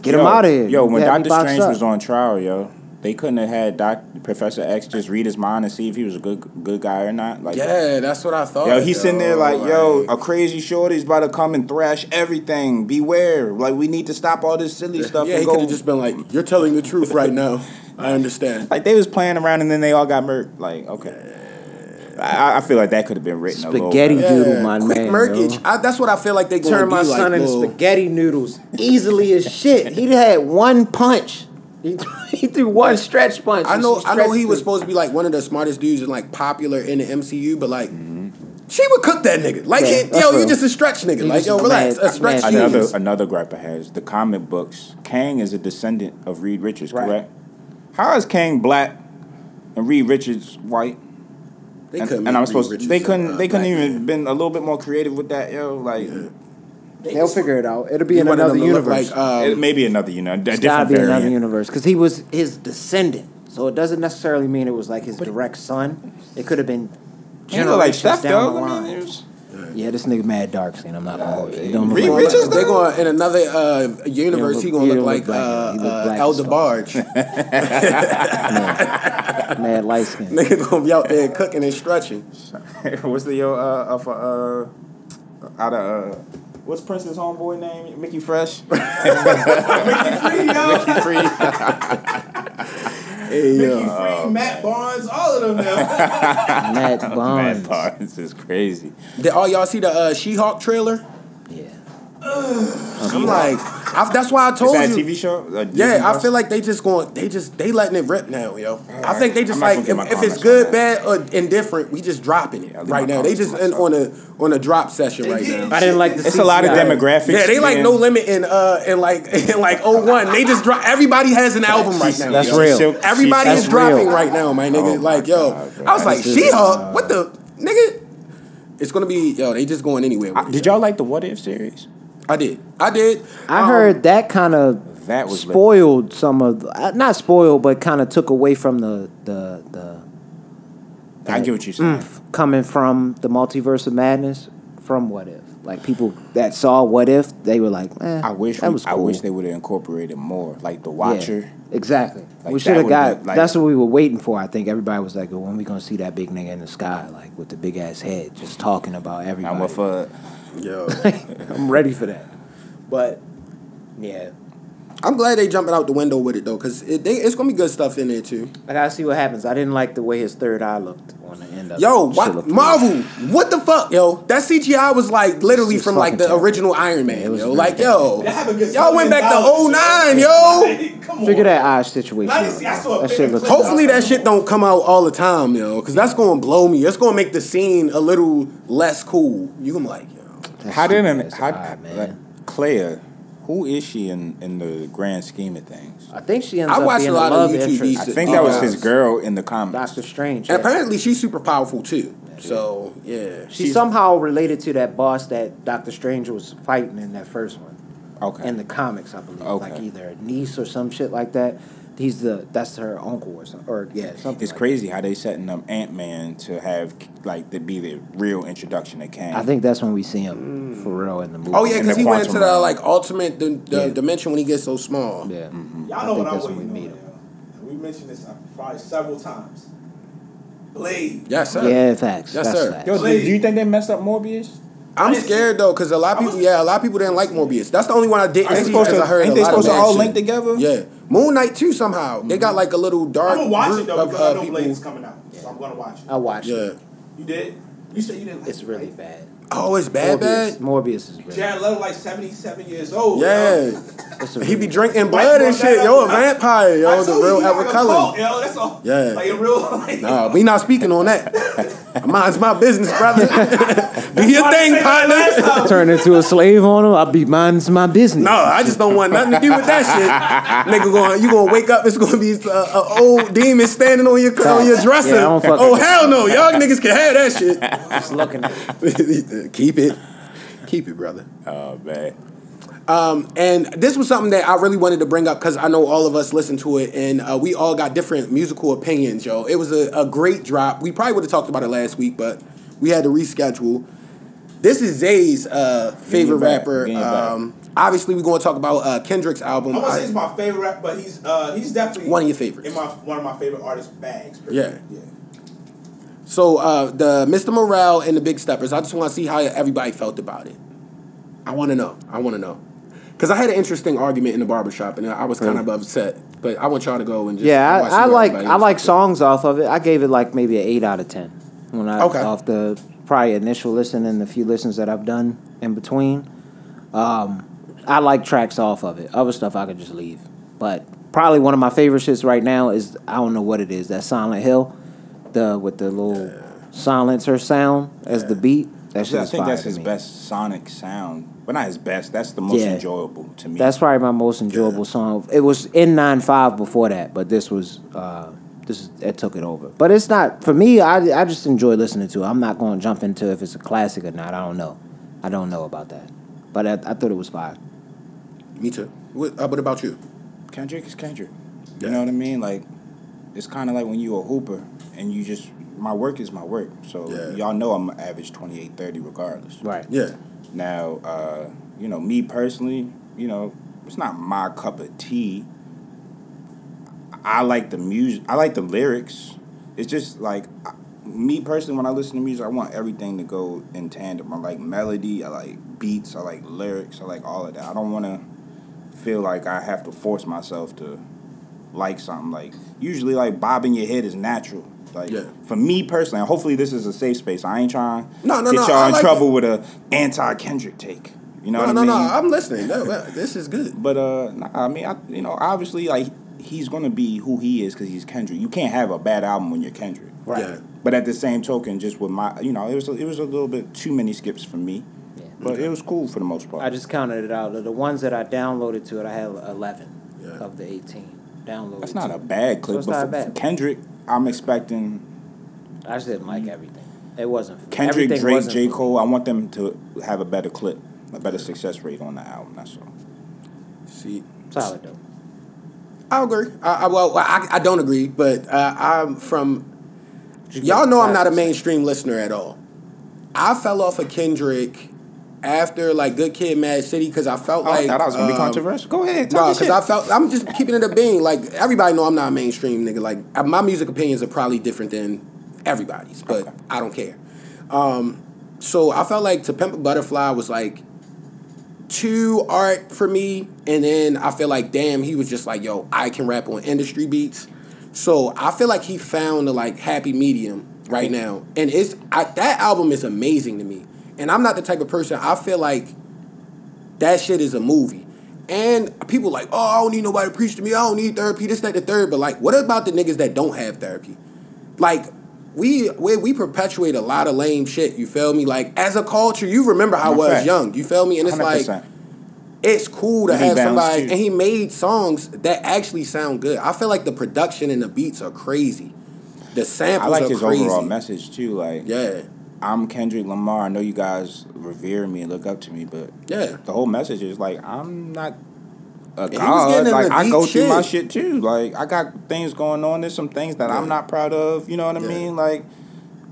Get him out of here. Yo, when Dr. Strange was on trial, yo, they couldn't have had Professor X just read his mind and see if he was a good guy or not. Like, yeah, that's what I thought. Yo, he's sitting there like, yo, a crazy shorty's about to come and thrash everything. Beware. Like, we need to stop all this silly stuff. Yeah, he could have just been like, you're telling the truth right now. I understand. Like, they was playing around and then they all got murked. Like, okay. I feel like that could have been written spaghetti doodle, my quick man. Murkage. That's what I feel like they turned my son into spaghetti noodles easily as shit. He had one punch. He threw one stretch punch. I know. He was supposed to be like one of the smartest dudes and like popular in the MCU, but like she would cook that nigga. Like, you're just a stretch nigga. Like, yo, relax. A stretch. Another gripe I have is the comic books. Kang is a descendant of Reed Richards, correct? How is Kang black and Reed Richards white? They couldn't. They couldn't even been a little bit more creative with that, yo. Like, They'll figure it out. It'll be in another universe. Like, it may be another universe. It's got to be another universe because he was his descendant. So it doesn't necessarily mean it was like his direct son. It could have been generations like down the line. Yeah, this nigga mad dark skin. I'm not going to they going in another universe. He going to look like Elder Barge. Mad light skin. Nigga going to be out there cooking and stretching. What's the what's Prince's homeboy name? Mickey Fresh. Mickey Free, yo. Mickey Free. Hey, Mickey Free, Matt Barnes, all of them now. Matt Barnes. Matt Barnes is crazy. Did all y'all see the She-Hulk trailer? Yeah. I'm like, that's why I told you. Is that a TV show? I feel like they letting it rip now, yo. Right. I think they just if it's good, bad, or indifferent, we just dropping it right now. They just on a drop session right now. I didn't like the. It's a lot of demographics. Yeah, they like No Limit in 01. They just drop. Everybody has an album right now. That's real. Everybody is dropping right now, my nigga. Like yo, I was like She-Hulk. What the nigga? It's gonna be yo. They just going anywhere. Did y'all like the What If series? I did. I heard that kind of spoiled some of, not spoiled, but kind of took away from the I get what you're saying. Coming from the Multiverse of Madness from What If. Like people that saw What If, they were like, I wish that was cool. I wish they would have incorporated more, like The Watcher. Yeah, exactly. Like we should have that's what we were waiting for. I think everybody was like, well, when we going to see that big nigga in the sky, like with the big ass head, just talking about everybody. I'm a fuck. Yo, I'm ready for that. But yeah, I'm glad they jumping out the window with it though, cause it's gonna be good stuff in there too. I gotta see what happens. I didn't like the way his third eye looked on the end of it. Yo, Marvel, what the fuck, yo? That CGI was like literally from like the original Iron Man. Yo, like yo, y'all went back to 09, yo. Come on. Figure that eye situation. Hopefully that shit don't come out all the time, yo, cause that's gonna blow me. It's gonna make the scene a little less cool. You gonna be like. Claire, who is she in the grand scheme of things? I think she ends up being a love interest. I think that was his girl in the comics. Doctor Strange. Yeah. Apparently, she's super powerful, too. Yeah. So, yeah. She's somehow related to that boss that Doctor Strange was fighting in that first one. Okay. In the comics, I believe. Okay. Like either a niece or some shit like that. That's her uncle or something. Or yeah, something. It's like crazy how they setting up Ant-Man to have like to be the real introduction to Kang. I think that's when we see him for real in the movie. Oh yeah, because he went into the like ultimate dimension when he gets so small. Yeah, y'all know what I'm waiting on. We mentioned this probably several times. Blade. Yes sir. Yeah, facts. Yes sir. Yo, do you think they messed up Morbius? I'm scared though, cause a lot of people didn't like Morbius. That's the only one I didn't see. Ain't they supposed to all link together? Yeah. Moon Knight 2 somehow. They got like a little dark. I'm gonna watch it though because I know Blade is coming out, so I'm gonna watch it. I watched it. You did? You said you didn't like it. It's really bad. Oh, it's bad. Morbius is really. Jared Leto like 77 years old. Yeah. He be drinking blood and shit. Yo, a vampire. Yo, the real Edward Cullen. Yo, that's all. Yeah. Like a real. Nah, we not speaking on that. Mine's my business, brother. Do your thing, partner. Turn into a slave on him. I'll be mine's my business. No, I just don't want nothing to do with that shit. Nigga, you gonna wake up? It's gonna be an old demon standing on your dresser. Yeah, hell no, y'all niggas can have that shit. Just looking at it. Keep it, brother. Oh man. And this was something that I really wanted to bring up because I know all of us listened to it and we all got different musical opinions, yo. It was a great drop. We probably would have talked about it last week, but we had to reschedule. This is Zay's favorite rapper. Obviously, we're going to talk about Kendrick's album. I won't say he's my favorite rapper, but he's definitely one of your favorites. One of my favorite artists, bags. Yeah. So the Mr. Morale and the Big Steppers. I just want to see how everybody felt about it. I want to know. Because I had an interesting argument in the barbershop, and I was kind of upset. But I want y'all to go and just watch I like songs off of it. I gave it like maybe an 8 out of 10. Off the probably initial listen and the few listens that I've done in between. I like tracks off of it. Other stuff I could just leave. But probably one of my favorite shits right now is, I don't know what it is, that Silent Hill with the little silencer sound as the beat. I think that's his best sonic sound. Well, not his best. That's the most enjoyable to me. That's probably my most enjoyable song. It was in 9-5 before that, but this was it took it over. But it's not for me. I just enjoy listening to it. I'm not going to jump into if it's a classic or not. I don't know about that. But I thought it was fire. Me too. What about you? Kendrick is Kendrick. Yeah. You know what I mean? Like, it's kind of like when you a hooper and you just, my work is my work. So y'all know I'm an average 28-30 regardless. Right. Yeah. Now, you know, me personally, you know, it's not my cup of tea. I like the music. I like the lyrics. It's just like, me personally, when I listen to music, I want everything to go in tandem. I like melody. I like beats. I like lyrics. I like all of that. I don't want to feel like I have to force myself to like something. Like, usually, like, bobbing your head is natural. Like, for me personally, and hopefully this is a safe space. I ain't trying to get y'all in trouble with a anti-Kendrick take. You know what I mean? No, I'm listening. This is good. But, I mean, you know, obviously, like, he's going to be who he is because he's Kendrick. You can't have a bad album when you're Kendrick. Right. Yeah. But at the same token, just with my, you know, it was a little bit too many skips for me. Yeah. But it was cool for the most part. I just counted it out. The ones that I downloaded to it, I have 11 of the 18 downloaded. That's not a bad clip. So but for Kendrick, I'm expecting. I just didn't like everything. It wasn't for Kendrick, everything Drake, wasn't J. Cole. I want them to have a better clip, a better success rate on the album. That's all. See, solid though. I agree. I don't agree, but I'm from. Y'all know I'm not a mainstream listener at all. I fell off of Kendrick after like Good Kid, Mad City because I felt like I thought I was gonna be controversial. Go ahead, tell me shit. Because I felt I'm just keeping it a being. Like everybody know I'm not a mainstream nigga. Like my music opinions are probably different than everybody's, but I don't care. So I felt like To Pimp a Butterfly was like too art for me, and then I feel like damn, he was just like yo, I can rap on industry beats. So I feel like he found the like happy medium right now, and that album is amazing to me. And I'm not the type of person, I feel like that shit is a movie. And people like, oh, I don't need nobody to preach to me. I don't need therapy. This, that, the third. But like, what about the niggas that don't have therapy? Like, we perpetuate a lot of lame shit. You feel me? Like as a culture, you remember how I was young. You feel me? And it's 100%. Like. It's cool to have somebody, and he made songs that actually sound good. I feel like the production and the beats are crazy. The samples are crazy. I like his overall message too. Like, yeah, I'm Kendrick Lamar. I know you guys revere me and look up to me, but yeah, the whole message is like I'm not a god. Like I go through my shit too. Like I got things going on. There's some things that I'm not proud of. You know what I mean? Like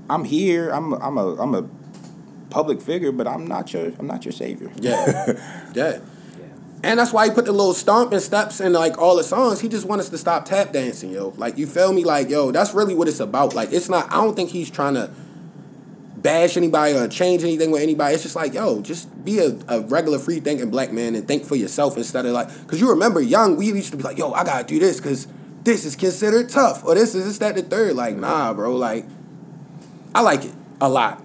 I'm here. I'm a public figure, but I'm not your savior. Yeah, yeah. And that's why he put the little stomping steps in, like, all the songs. He just wants us to stop tap dancing, yo. Like, you feel me? Like, yo, that's really what it's about. Like, it's not... I don't think he's trying to bash anybody or change anything with anybody. It's just like, yo, just be a regular free-thinking black man and think for yourself instead of, like... Because you remember, young, we used to be like, yo, I gotta do this because this is considered tough. Or this is this, that, the third. Like, nah, bro. Like, I like it a lot.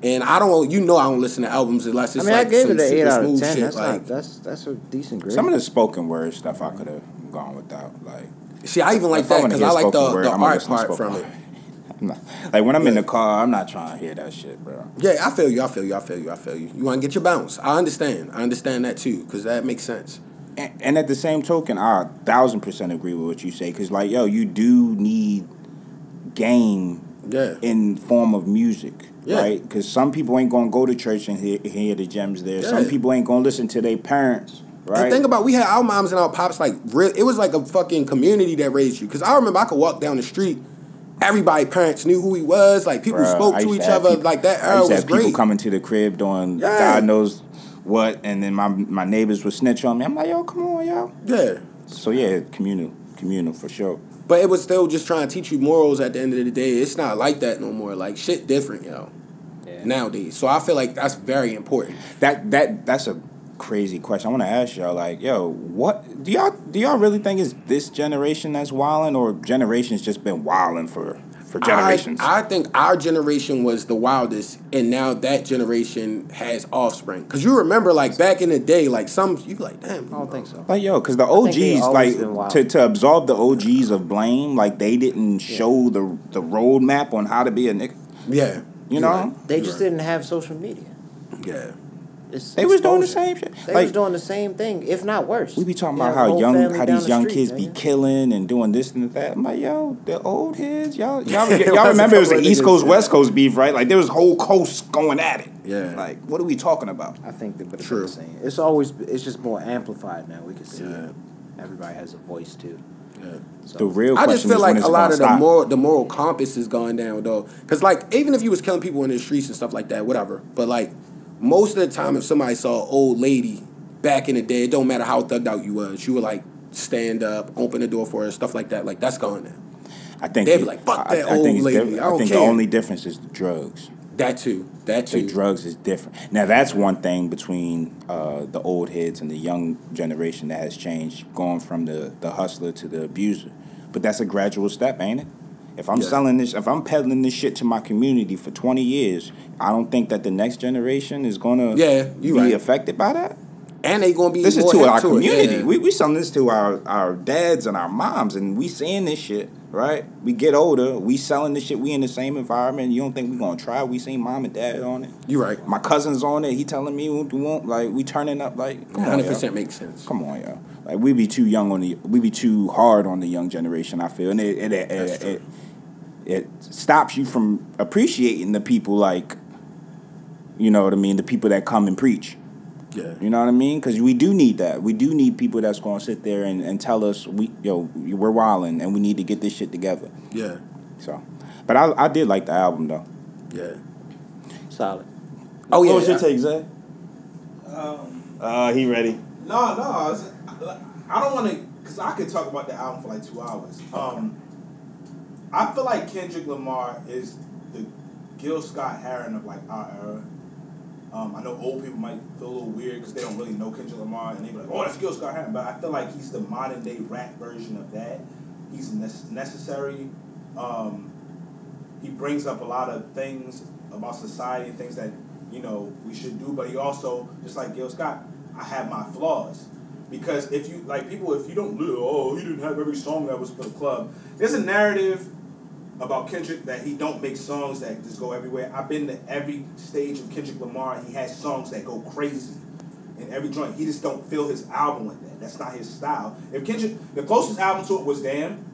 And I don't, you know, I don't listen to albums unless it's like some super smooth shit. I mean, I gave it an 8 out of 10. Shit, that's a decent grade. Some of the spoken word stuff I could have gone without. Like, see, I even like that because I like the art part from it. Like when I'm in the car, I'm not trying to hear that shit, bro. Yeah, I feel you. You want to get your bounce. I understand that too because that makes sense. And at the same token, I 1,000% agree with what you say because, like, yo, you do need game. Yeah. In form of music, right? Because some people ain't going to go to church and hear the gems there. Yeah. Some people ain't going to listen to their parents, right? And think about, we had our moms and our pops, like, it was like a fucking community that raised you. Because I remember I could walk down the street, everybody's parents knew who he was. Like, people spoke to each other. People, like, that era was great. I used to have people coming to the crib doing God knows what, and then my neighbors would snitch on me. I'm like, yo, come on, y'all. Yeah. So, yeah, communal for sure. But it was still just trying to teach you morals at the end of the day. It's not like that no more. Like, shit different, yo, nowadays. So I feel like that's very important. That's a crazy question. I want to ask y'all, like, yo, what do y'all really think is this generation that's wilding, or generations just been wilding for generations? I think our generation was the wildest, and now that generation has offspring. Because you remember, like, back in the day, like, some, you be like, damn. I don't think so. Like, yo, because the OGs, like, to absolve the OGs of blame, like, they didn't show the roadmap on how to be a nigga. Yeah. You know? They just didn't have social media. Yeah. They was doing the same shit. They was doing the same thing, if not worse. We be talking about how these young kids be killing and doing this and that. I'm like, yo, the old heads, y'all remember it was the East Coast, West Coast beef, right? Like there was whole coasts going at it. Yeah. Like what are we talking about? I think that, but true. It's just more amplified now. We can see it. Everybody has a voice too. Yeah. So, the real question, I just feel like a lot of the moral compass is gone down though, because like even if you was killing people in the streets and stuff like that, whatever. But like most of the time, if somebody saw an old lady back in the day, it don't matter how thugged out you was, you would like stand up, open the door for her, stuff like that. Like that's gone now. I think they'd be like, "Fuck that old lady." I think the only difference is the drugs. That too. The drugs is different. Now, that's one thing between the old heads and the young generation that has changed, going from the hustler to the abuser. But that's a gradual step, ain't it? If I'm selling this, if I'm peddling this shit to my community for 20 years, I don't think that the next generation is going to be affected by that. And they going to be this is to our community. Yeah. We selling this to our dads and our moms, and we seeing this shit, right? We get older, we selling this shit. We in the same environment. You don't think we going to try? We seen mom and dad on it. You right. My cousin's on it. He telling me what you want. Like we turning up. Like 100% makes sense. Come on, yo. Like we be too young on the. We be too hard on the young generation. I feel, and it stops you from appreciating the people. Like, you know what I mean? The people that come and preach. Yeah. You know what I mean? Because we do need that. We do need people that's going to sit there and tell us, we're wilding and we need to get this shit together. Yeah. So, but I did like the album, though. Yeah. Solid. Oh, yeah. What was your take, Zay? He ready. No. I don't want to, because I could talk about the album for like 2 hours. I feel like Kendrick Lamar is the Gil Scott-Heron of like our era. I know old people might feel a little weird because they don't really know Kendrick Lamar and they be like, oh, that's Gil Scott-Heron. But I feel like he's the modern day rap version of that. He's necessary. He brings up a lot of things about society and things that, you know, we should do. But he also, just like Gil Scott, I have my flaws. Because if you, like people, if you don't, he didn't have every song that was for the club. There's a narrative about Kendrick that he don't make songs that just go everywhere. I've been to every stage of Kendrick Lamar and he has songs that go crazy in every joint. He just don't fill his album with that. That's not his style. If Kendrick, the closest album to it was Damn.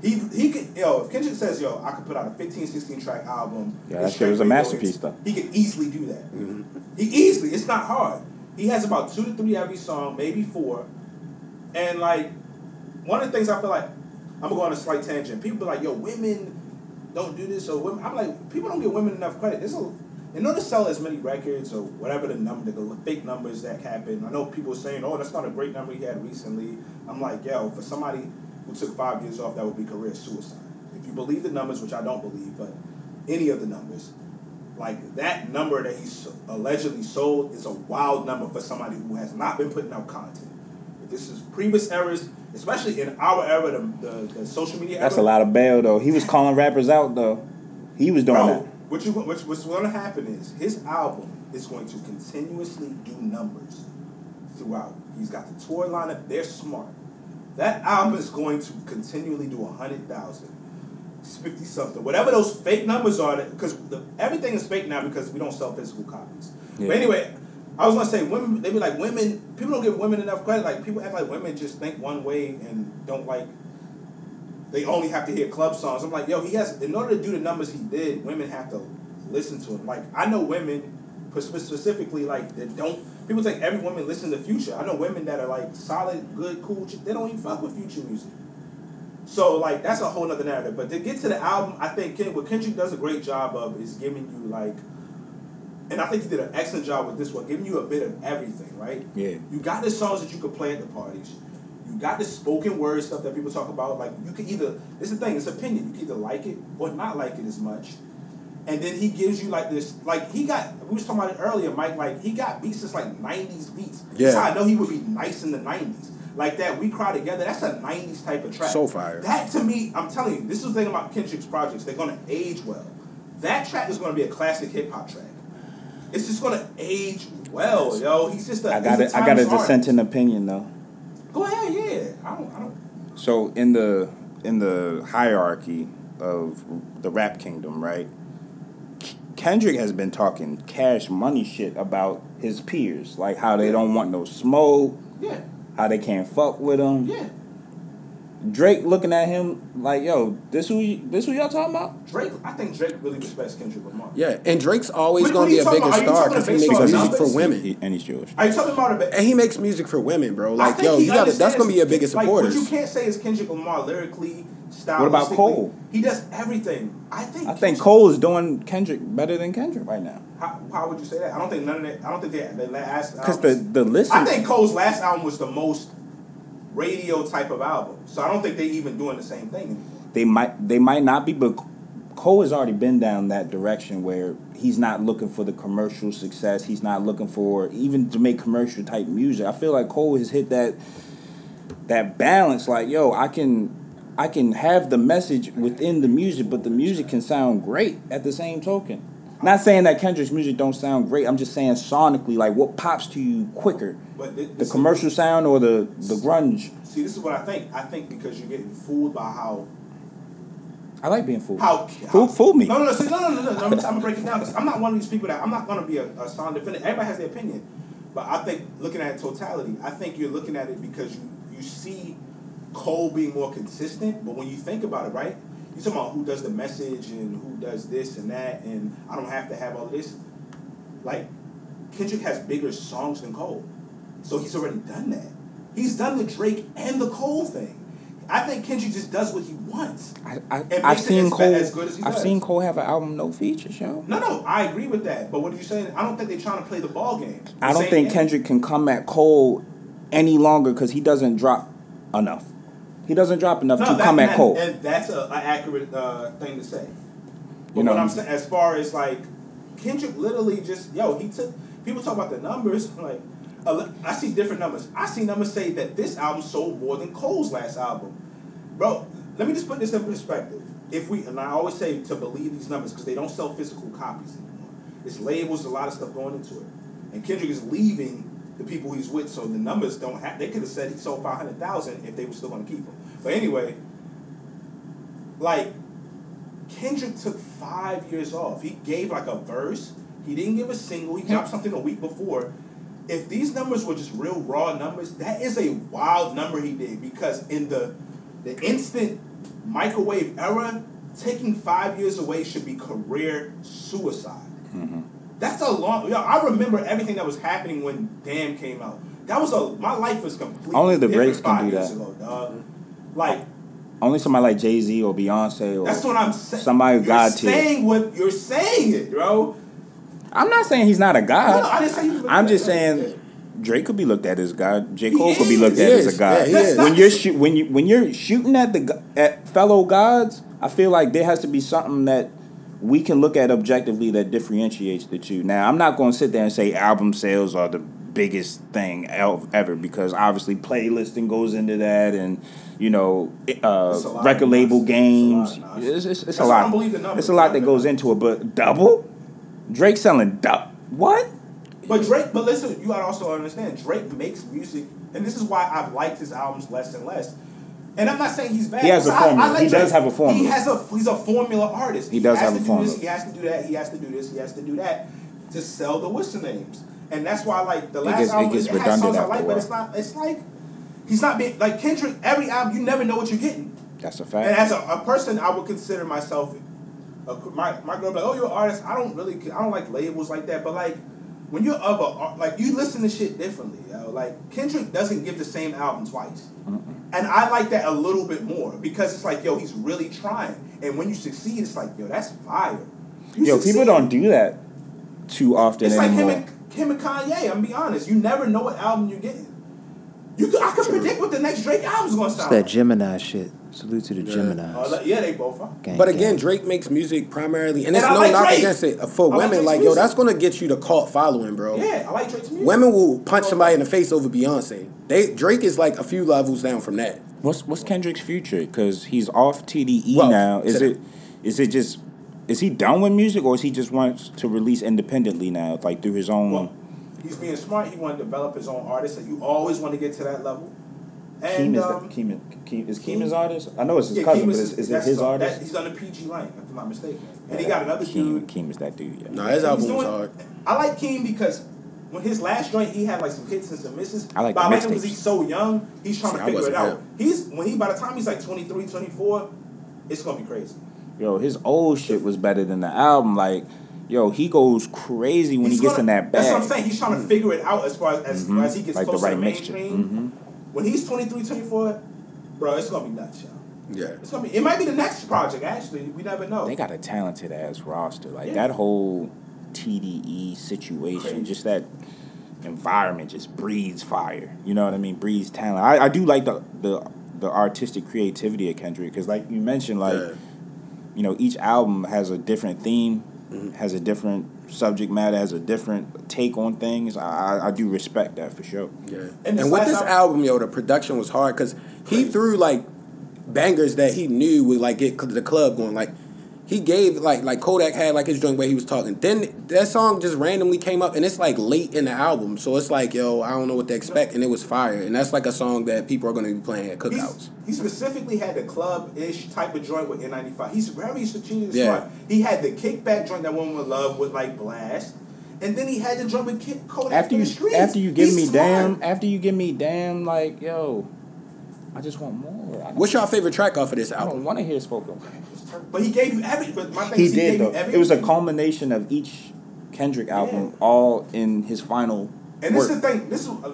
He could, if Kendrick says, I could put out a 15, 16 track album. Yeah, that shit was a masterpiece though. He could easily do that. Mm-hmm. It's not hard. He has about 2 to 3 every song, maybe 4. And like, one of the things I feel like, I'm going to go on a slight tangent. People be like, women don't do this. Or women. I'm like, people don't give women enough credit. In order to sell as many records or whatever the fake numbers that happen, I know people saying, that's not a great number he had recently. I'm like, for somebody who took 5 years off, that would be career suicide. If you believe the numbers, which I don't believe, but any of the numbers, like that number that he allegedly sold is a wild number for somebody who has not been putting out content. This is previous eras, especially in our era, the social media era. That's a lot of bail, though. He was calling rappers out, though. He was doing that. What's going to happen is his album is going to continuously do numbers throughout. He's got the tour lineup. They're smart. That album is going to continually do 100,000, 50-something, whatever those fake numbers are. Because everything is fake now because we don't sell physical copies. Yeah. But anyway, I was gonna say women. They be like women. People don't give women enough credit. Like people act like women just think one way and don't like. They only have to hear club songs. I'm like, he has. In order to do the numbers he did, women have to listen to him. Like I know women, specifically like that don't. People think every woman listens to Future. I know women that are like solid, good, cool. They don't even fuck with Future music. So like that's a whole nother narrative. But to get to the album, I think what Kendrick does a great job of is giving you like. And I think he did an excellent job with this one, giving you a bit of everything, right? Yeah. You got the songs that you could play at the parties. You got the spoken word stuff that people talk about. Like, you could either... It's the thing. It's opinion. You can either like it or not like it as much. And then he gives you, like, this... Like, he got... We was talking about it earlier, Mike. Like, he got beats that's, like, 90s beats. Yeah. That's how I know he would be nice in the 90s. Like that, We Cry Together. That's a 90s type of track. So fire. That, to me... I'm telling you, this is the thing about Kendrick's projects. They're going to age well. That track is going to be a classic hip-hop track. It's just going to age well, yo. He's just I got a dissenting opinion, though. Go ahead, yeah. I don't. So in the hierarchy of the rap kingdom, right? Kendrick has been talking cash money shit about his peers, like how they don't want no smoke, yeah, how they can't fuck with him, yeah. Drake looking at him like, yo, this who y'all talking about? Drake, I think Drake really respects Kendrick Lamar. Yeah, and Drake's always going to be a bigger star because he makes music for women. And he's Jewish. Are you talking about it? And he makes music for women, bro. Like, yo, you gotta, that's going to be your biggest supporters. What you can't say is Kendrick Lamar lyrically, stylistically. What about Cole? He does everything. I think Cole is doing Kendrick better than Kendrick right now. How would you say that? I don't think none of that. I don't think the last album. Because the listen. I think Cole's last album was the most radio type of album, so I don't think they're even doing the same thing anymore. They might not be, but Cole has already been down that direction where he's not looking for the commercial success. He's not looking for even to make commercial type music. I feel like Cole has hit that balance. Like, yo, I can have the message within the music, but the music can sound great at the same token. Not saying that Kendrick's music don't sound great. I'm just saying sonically, like, what pops to you quicker? But the commercial sound or the grunge? See, this is what I think. I think because you're getting fooled by how... I like being fooled. Fool me. No, see, no. I'm going to break it down. I'm not one of these people that... I'm not going to be a sound defender. Everybody has their opinion. But I think looking at it totality, I think you're looking at it because you see Cole being more consistent. But when you think about it, right? You're talking about who does the message and who does this and that, and I don't have to have all this. Like, Kendrick has bigger songs than Cole. So he's already done that. He's done the Drake and the Cole thing. I think Kendrick just does what he wants. I've seen Cole have an album no features, yo. No, I agree with that. But what are you saying? I don't think they're trying to play the ball game. I don't think Kendrick can come at Cole any longer because he doesn't drop enough. He doesn't drop enough to come at Cole. That's an accurate thing to say. But what I'm saying, as far as like, Kendrick literally just, he took, people talk about the numbers, like, I see different numbers. I see numbers say that this album sold more than Cole's last album. Bro, let me just put this in perspective. And I always say to believe these numbers because they don't sell physical copies anymore. It's labels, a lot of stuff going into it. And Kendrick is leaving the people he's with, so the numbers don't have... They could have said he sold 500,000 if they were still going to keep him. But anyway, like, Kendrick took 5 years off. He gave, like, a verse. He didn't give a single. He dropped something a week before. If these numbers were just real raw numbers, that is a wild number he did because in the instant microwave era, taking 5 years away should be career suicide. Mm-hmm. That's a long... I remember everything that was happening when Damn came out. That was my life was completely only the Braves can do that. Ago, dog. Like... Only somebody like Jay Z or Beyonce or... That's what I'm saying. Somebody who got to... You're saying it, bro. I'm not saying he's not a god. No, I didn't say he was I'm just saying... Drake could be looked at as a god. J. Cole could be looked at as a god. Yeah, when you're shooting at at fellow gods, I feel like there has to be something that we can look at objectively that differentiates the two. Now, I'm not going to sit there and say album sales are the biggest thing ever because obviously playlisting goes into that and, record label games. It's a lot. It's a lot that goes into it, but double? Drake selling double? What? But listen, you got to also understand, Drake makes music, and this is why I've liked his albums less and less. And I'm not saying he's bad. He has a formula. He does have a formula. He's a formula artist. He does have a formula. He has to do this. He has to do this. He has to do that to sell the whistle names. And that's why, like, the last album, it has songs I like, but it's not. It's like he's not being like Kendrick. Every album, you never know what you're getting. That's a fact. And as a person, I would consider myself my girl. Like, oh, you're an artist. I don't like labels like that. But like when you're you listen to shit differently. Like Kendrick doesn't give the same album twice. Mm-mm. And I like that a little bit more because it's like, he's really trying. And when you succeed, it's like, that's fire. People don't do that too often anymore. It's like him and Kanye, I'm going to be honest. You never know what album you're getting. I could predict what the next Drake album's going to sound. It's that Gemini shit. Salute to the Geminis. They both are. But again, Drake makes music primarily, and it's no knock against it. For women, like, that's going to get you the cult following, bro. Yeah, I like Drake's music. Women will punch somebody in the face over Beyonce. Drake is like a few levels down from that. What's Kendrick's future? Because he's off TDE now. Is he done with music, or is he just wants to release independently now, like through his own... Well, he's being smart. He wants to develop his own artist, and you always want to get to that level. And is Keem his artist? I know it's his cousin, but is it his artist? He's on the PG line, if I'm not mistaken. And he got another Keem. Keem is that dude. No, his album was hard. I like Keem because when his last joint, he had like some hits and some misses. I like but I like him because he's so young. He's trying to figure it out. By the time he's like 23, 24, it's gonna be crazy. Yo, his old shit was better than the album. Like, yo, he goes crazy when he gets in that bag. That's what I'm saying. He's trying to figure it out as far as he gets like closer to mainstream. Mm-hmm. When he's 23, 24, bro, it's gonna be nuts, y'all. Yeah, it's gonna be. It might be the next project. Actually, we never know. They got a talented ass roster. Like that whole TDE situation, just that environment, just breeds fire. You know what I mean? Breeds talent. I do like the artistic creativity of Kendrick because, like you mentioned, like you know, each album has a different theme, has a different subject matter, has a different take on things. I do respect that for sure. Yeah, and with this album, yo, the production was hard because he threw like. Bangers that he knew would like get the club going. Like he gave like Kodak had like his joint where he was talking. Then that song just randomly came up and it's like late in the album, so it's like yo, I don't know what to expect, and it was fire. And that's like a song that people are going to be playing at cookouts. He specifically had the club ish type of joint with N95. He's very strategic. Yeah. He had the kickback joint that one would love with like Blast. And then he had the joint with Kodak after the streets. After you give me damn, like yo. I just want more. What's your favorite track off of this album? I don't want to hear spoken. But he gave you everything. But my thing is he did, though. It was a culmination of each Kendrick album, all in his final. And this is the thing.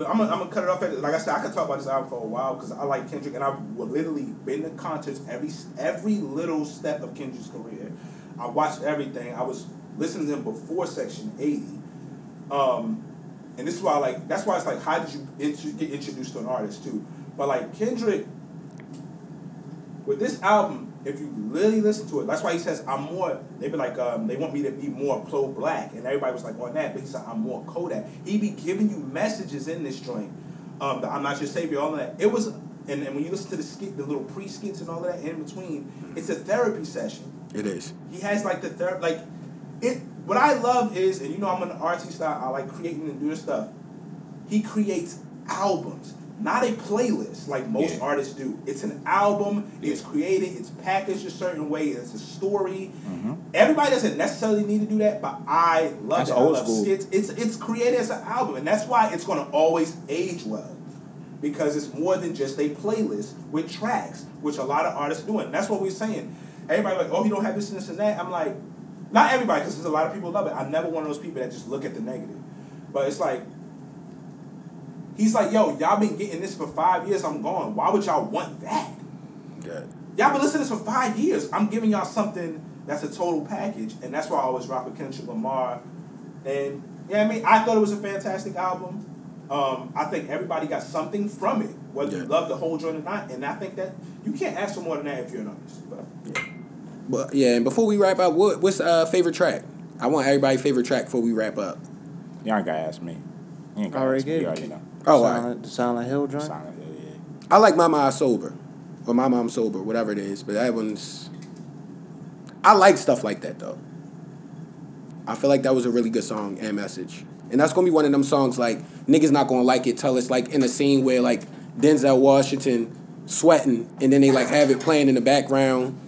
I'm gonna cut it off. Like I said, I could talk about this album for a while because I like Kendrick, and I've literally been to concerts every little step of Kendrick's career. I watched everything. I was listening to him before Section 80. And this is why I like. That's why it's like, how did you get introduced to an artist too? But, like, Kendrick, with this album, if you really listen to it, that's why he says, I'm more, they be like, they want me to be more pro-black. And everybody was like, on that. But he said, I'm more Kodak. He be giving you messages in this joint. The I'm not your savior, all of that. It was, and when you listen to the skit, the little pre-skits and all of that in between, it's a therapy session. It is. He has, like, the therapy, like, it. What I love is, and you know I'm an artsy style, I like creating and doing stuff. He creates albums. Not a playlist like most artists do. It's an album. Yeah. It's created. It's packaged a certain way. It's a story. Mm-hmm. Everybody doesn't necessarily need to do that, but I love it. I love skits. It's created as an album, and that's why it's going to always age well because it's more than just a playlist with tracks, which a lot of artists are doing. That's what we're saying. Everybody like, oh, you don't have this and that. I'm like, not everybody because there's a lot of people who love it. I'm never one of those people that just look at the negative, but it's like. He's like, yo, y'all been getting this for 5 years. I'm gone. Why would y'all want that? Good. Y'all been listening to this for 5 years. I'm giving y'all something that's a total package. And that's why I always rock with Kendrick Lamar. And, you know what I mean? I thought it was a fantastic album. I think everybody got something from it, whether you love the whole joint or not. And I think that you can't ask for more than that if you're an artist. But yeah, and before we wrap up, what's favorite track? I want everybody's favorite track before we wrap up. Y'all ain't got to ask me. You ain't got to ask me. You already know. Oh, right. The Silent Hill joint? Silent Hill, yeah. I like My Mom Sober. Or My Mom Sober, whatever it is. But that one's... I like stuff like that, though. I feel like that was a really good song and message. And that's going to be one of them songs, like, niggas not going to like it till it's, like, in a scene where, like, Denzel Washington sweating, and then they, like, have it playing in the background.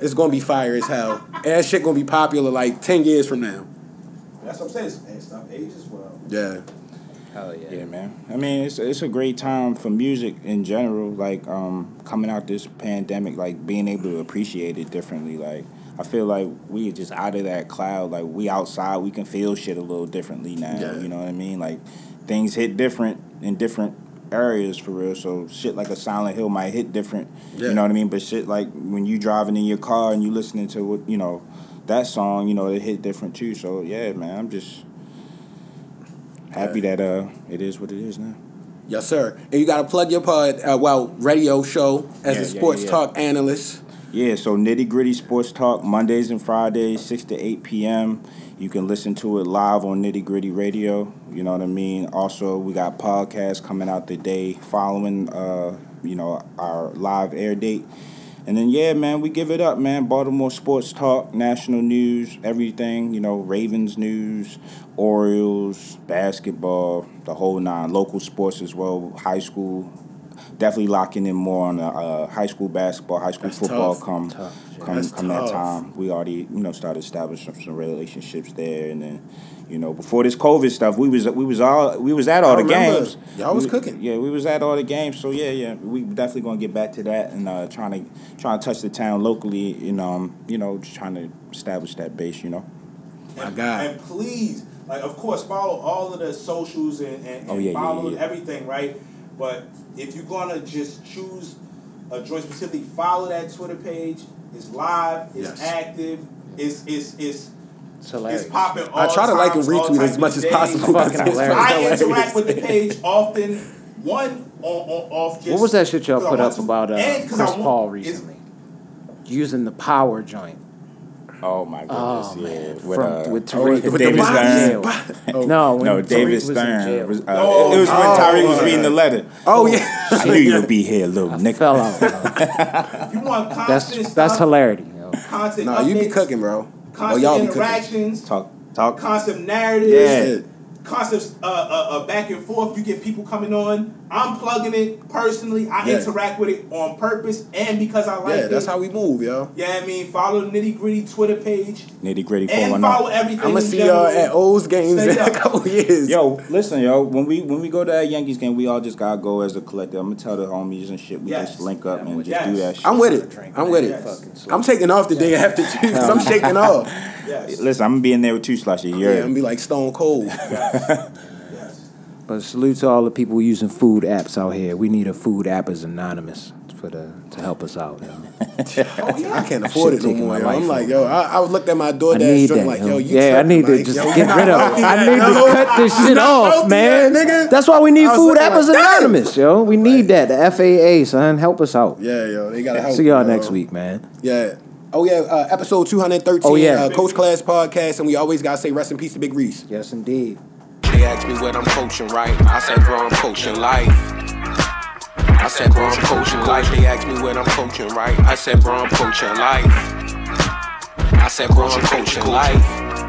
It's going to be fire as hell. And that shit going to be popular, like, 10 years from now. That's what I'm saying. Stuff ages well. Yeah. Hell yeah. Yeah, man. I mean, it's a great time for music in general. Like, coming out this pandemic, like, being able to appreciate it differently. Like, I feel like we just out of that cloud. Like, we outside. We can feel shit a little differently now. Yeah. You know what I mean? Like, things hit different in different areas for real. So, shit like a Silent Hill might hit different. Yeah. You know what I mean? But shit like when you driving in your car and you listening to, what you know, that song, you know, it hit different too. So, yeah, man, I'm just... happy that it is what it is now. Yes, sir. And you got to plug your pod, radio show as a sports talk analyst. Yeah, so Nitty Gritty Sports Talk, Mondays and Fridays, 6 to 8 p.m. You can listen to it live on Nitty Gritty Radio. You know what I mean? Also, we got podcasts coming out the day following, our live air date. And then, yeah, man, we give it up, man. Baltimore Sports Talk, national news, everything, you know, Ravens news, Orioles, basketball, the whole nine, local sports as well, high school, definitely locking in more on the high school basketball, high school football come that time. We already, started establishing some relationships there, and then, before this COVID stuff, we was at all the games. Y'all was cooking. Yeah, we was at all the games. So yeah, we definitely gonna get back to that and trying to touch the town locally and just trying to establish that base. My God. And please, of course, follow all of the socials and follow everything, right? But if you're gonna just choose a joint specifically, follow that Twitter page. It's live. It's active. It's popping all the time. I try to like and retweet as much as possible. I interact with the page often. What was that shit y'all put up about Chris Paul recently? Using the power joint. Oh, my goodness, with Tariq. With David Stern. No, David Stern. It was when Tariq was reading the letter. Oh, yeah. I knew you would be here, little nigga. I fell out. You want constant stuff? That's hilarity. No, you be cooking, bro. Constant interactions, talk. Constant narratives, constant back and forth. You get people coming on. I'm plugging it personally. I interact with it on purpose and because I like it. Yeah, that's how we move, yo. Yeah, I mean, follow the Nitty Gritty Twitter page. Nitty Gritty 419. And follow everything. I'm going to see y'all at O's games in a couple years. Yo, listen, when we go to that Yankees game, we all just got to go as a collective. I'm going to tell the homies and shit. We just link up and just do that shit. I'm with it. I'm taking off the day after too because I'm shaking off. Yes. Listen, I'm going to be in there with two slushies. Yeah, I'm going to be like Stone Cold. But salute to all the people using food apps out here. We need a food app as anonymous to help us out. I can't afford it no more. I'm like, I was looking at my DoorDash drink like, I need to cut this shit off, man. Nigga. That's why we need food app as anonymous, yo. We need that. The FAA, son, help us out. Yeah, yo, they gotta help. See y'all next week, man. Yeah. Oh, yeah, episode 213, Coach Class Podcast, and we always gotta say rest in peace to Big Reese. Yes, indeed. They asked me what I'm coaching, right? I said, bro, I'm coaching life. I said, bro, I'm coaching life. They asked me what I'm coaching, right? I said, bro, I'm coaching life. I said, bro, I'm coaching life.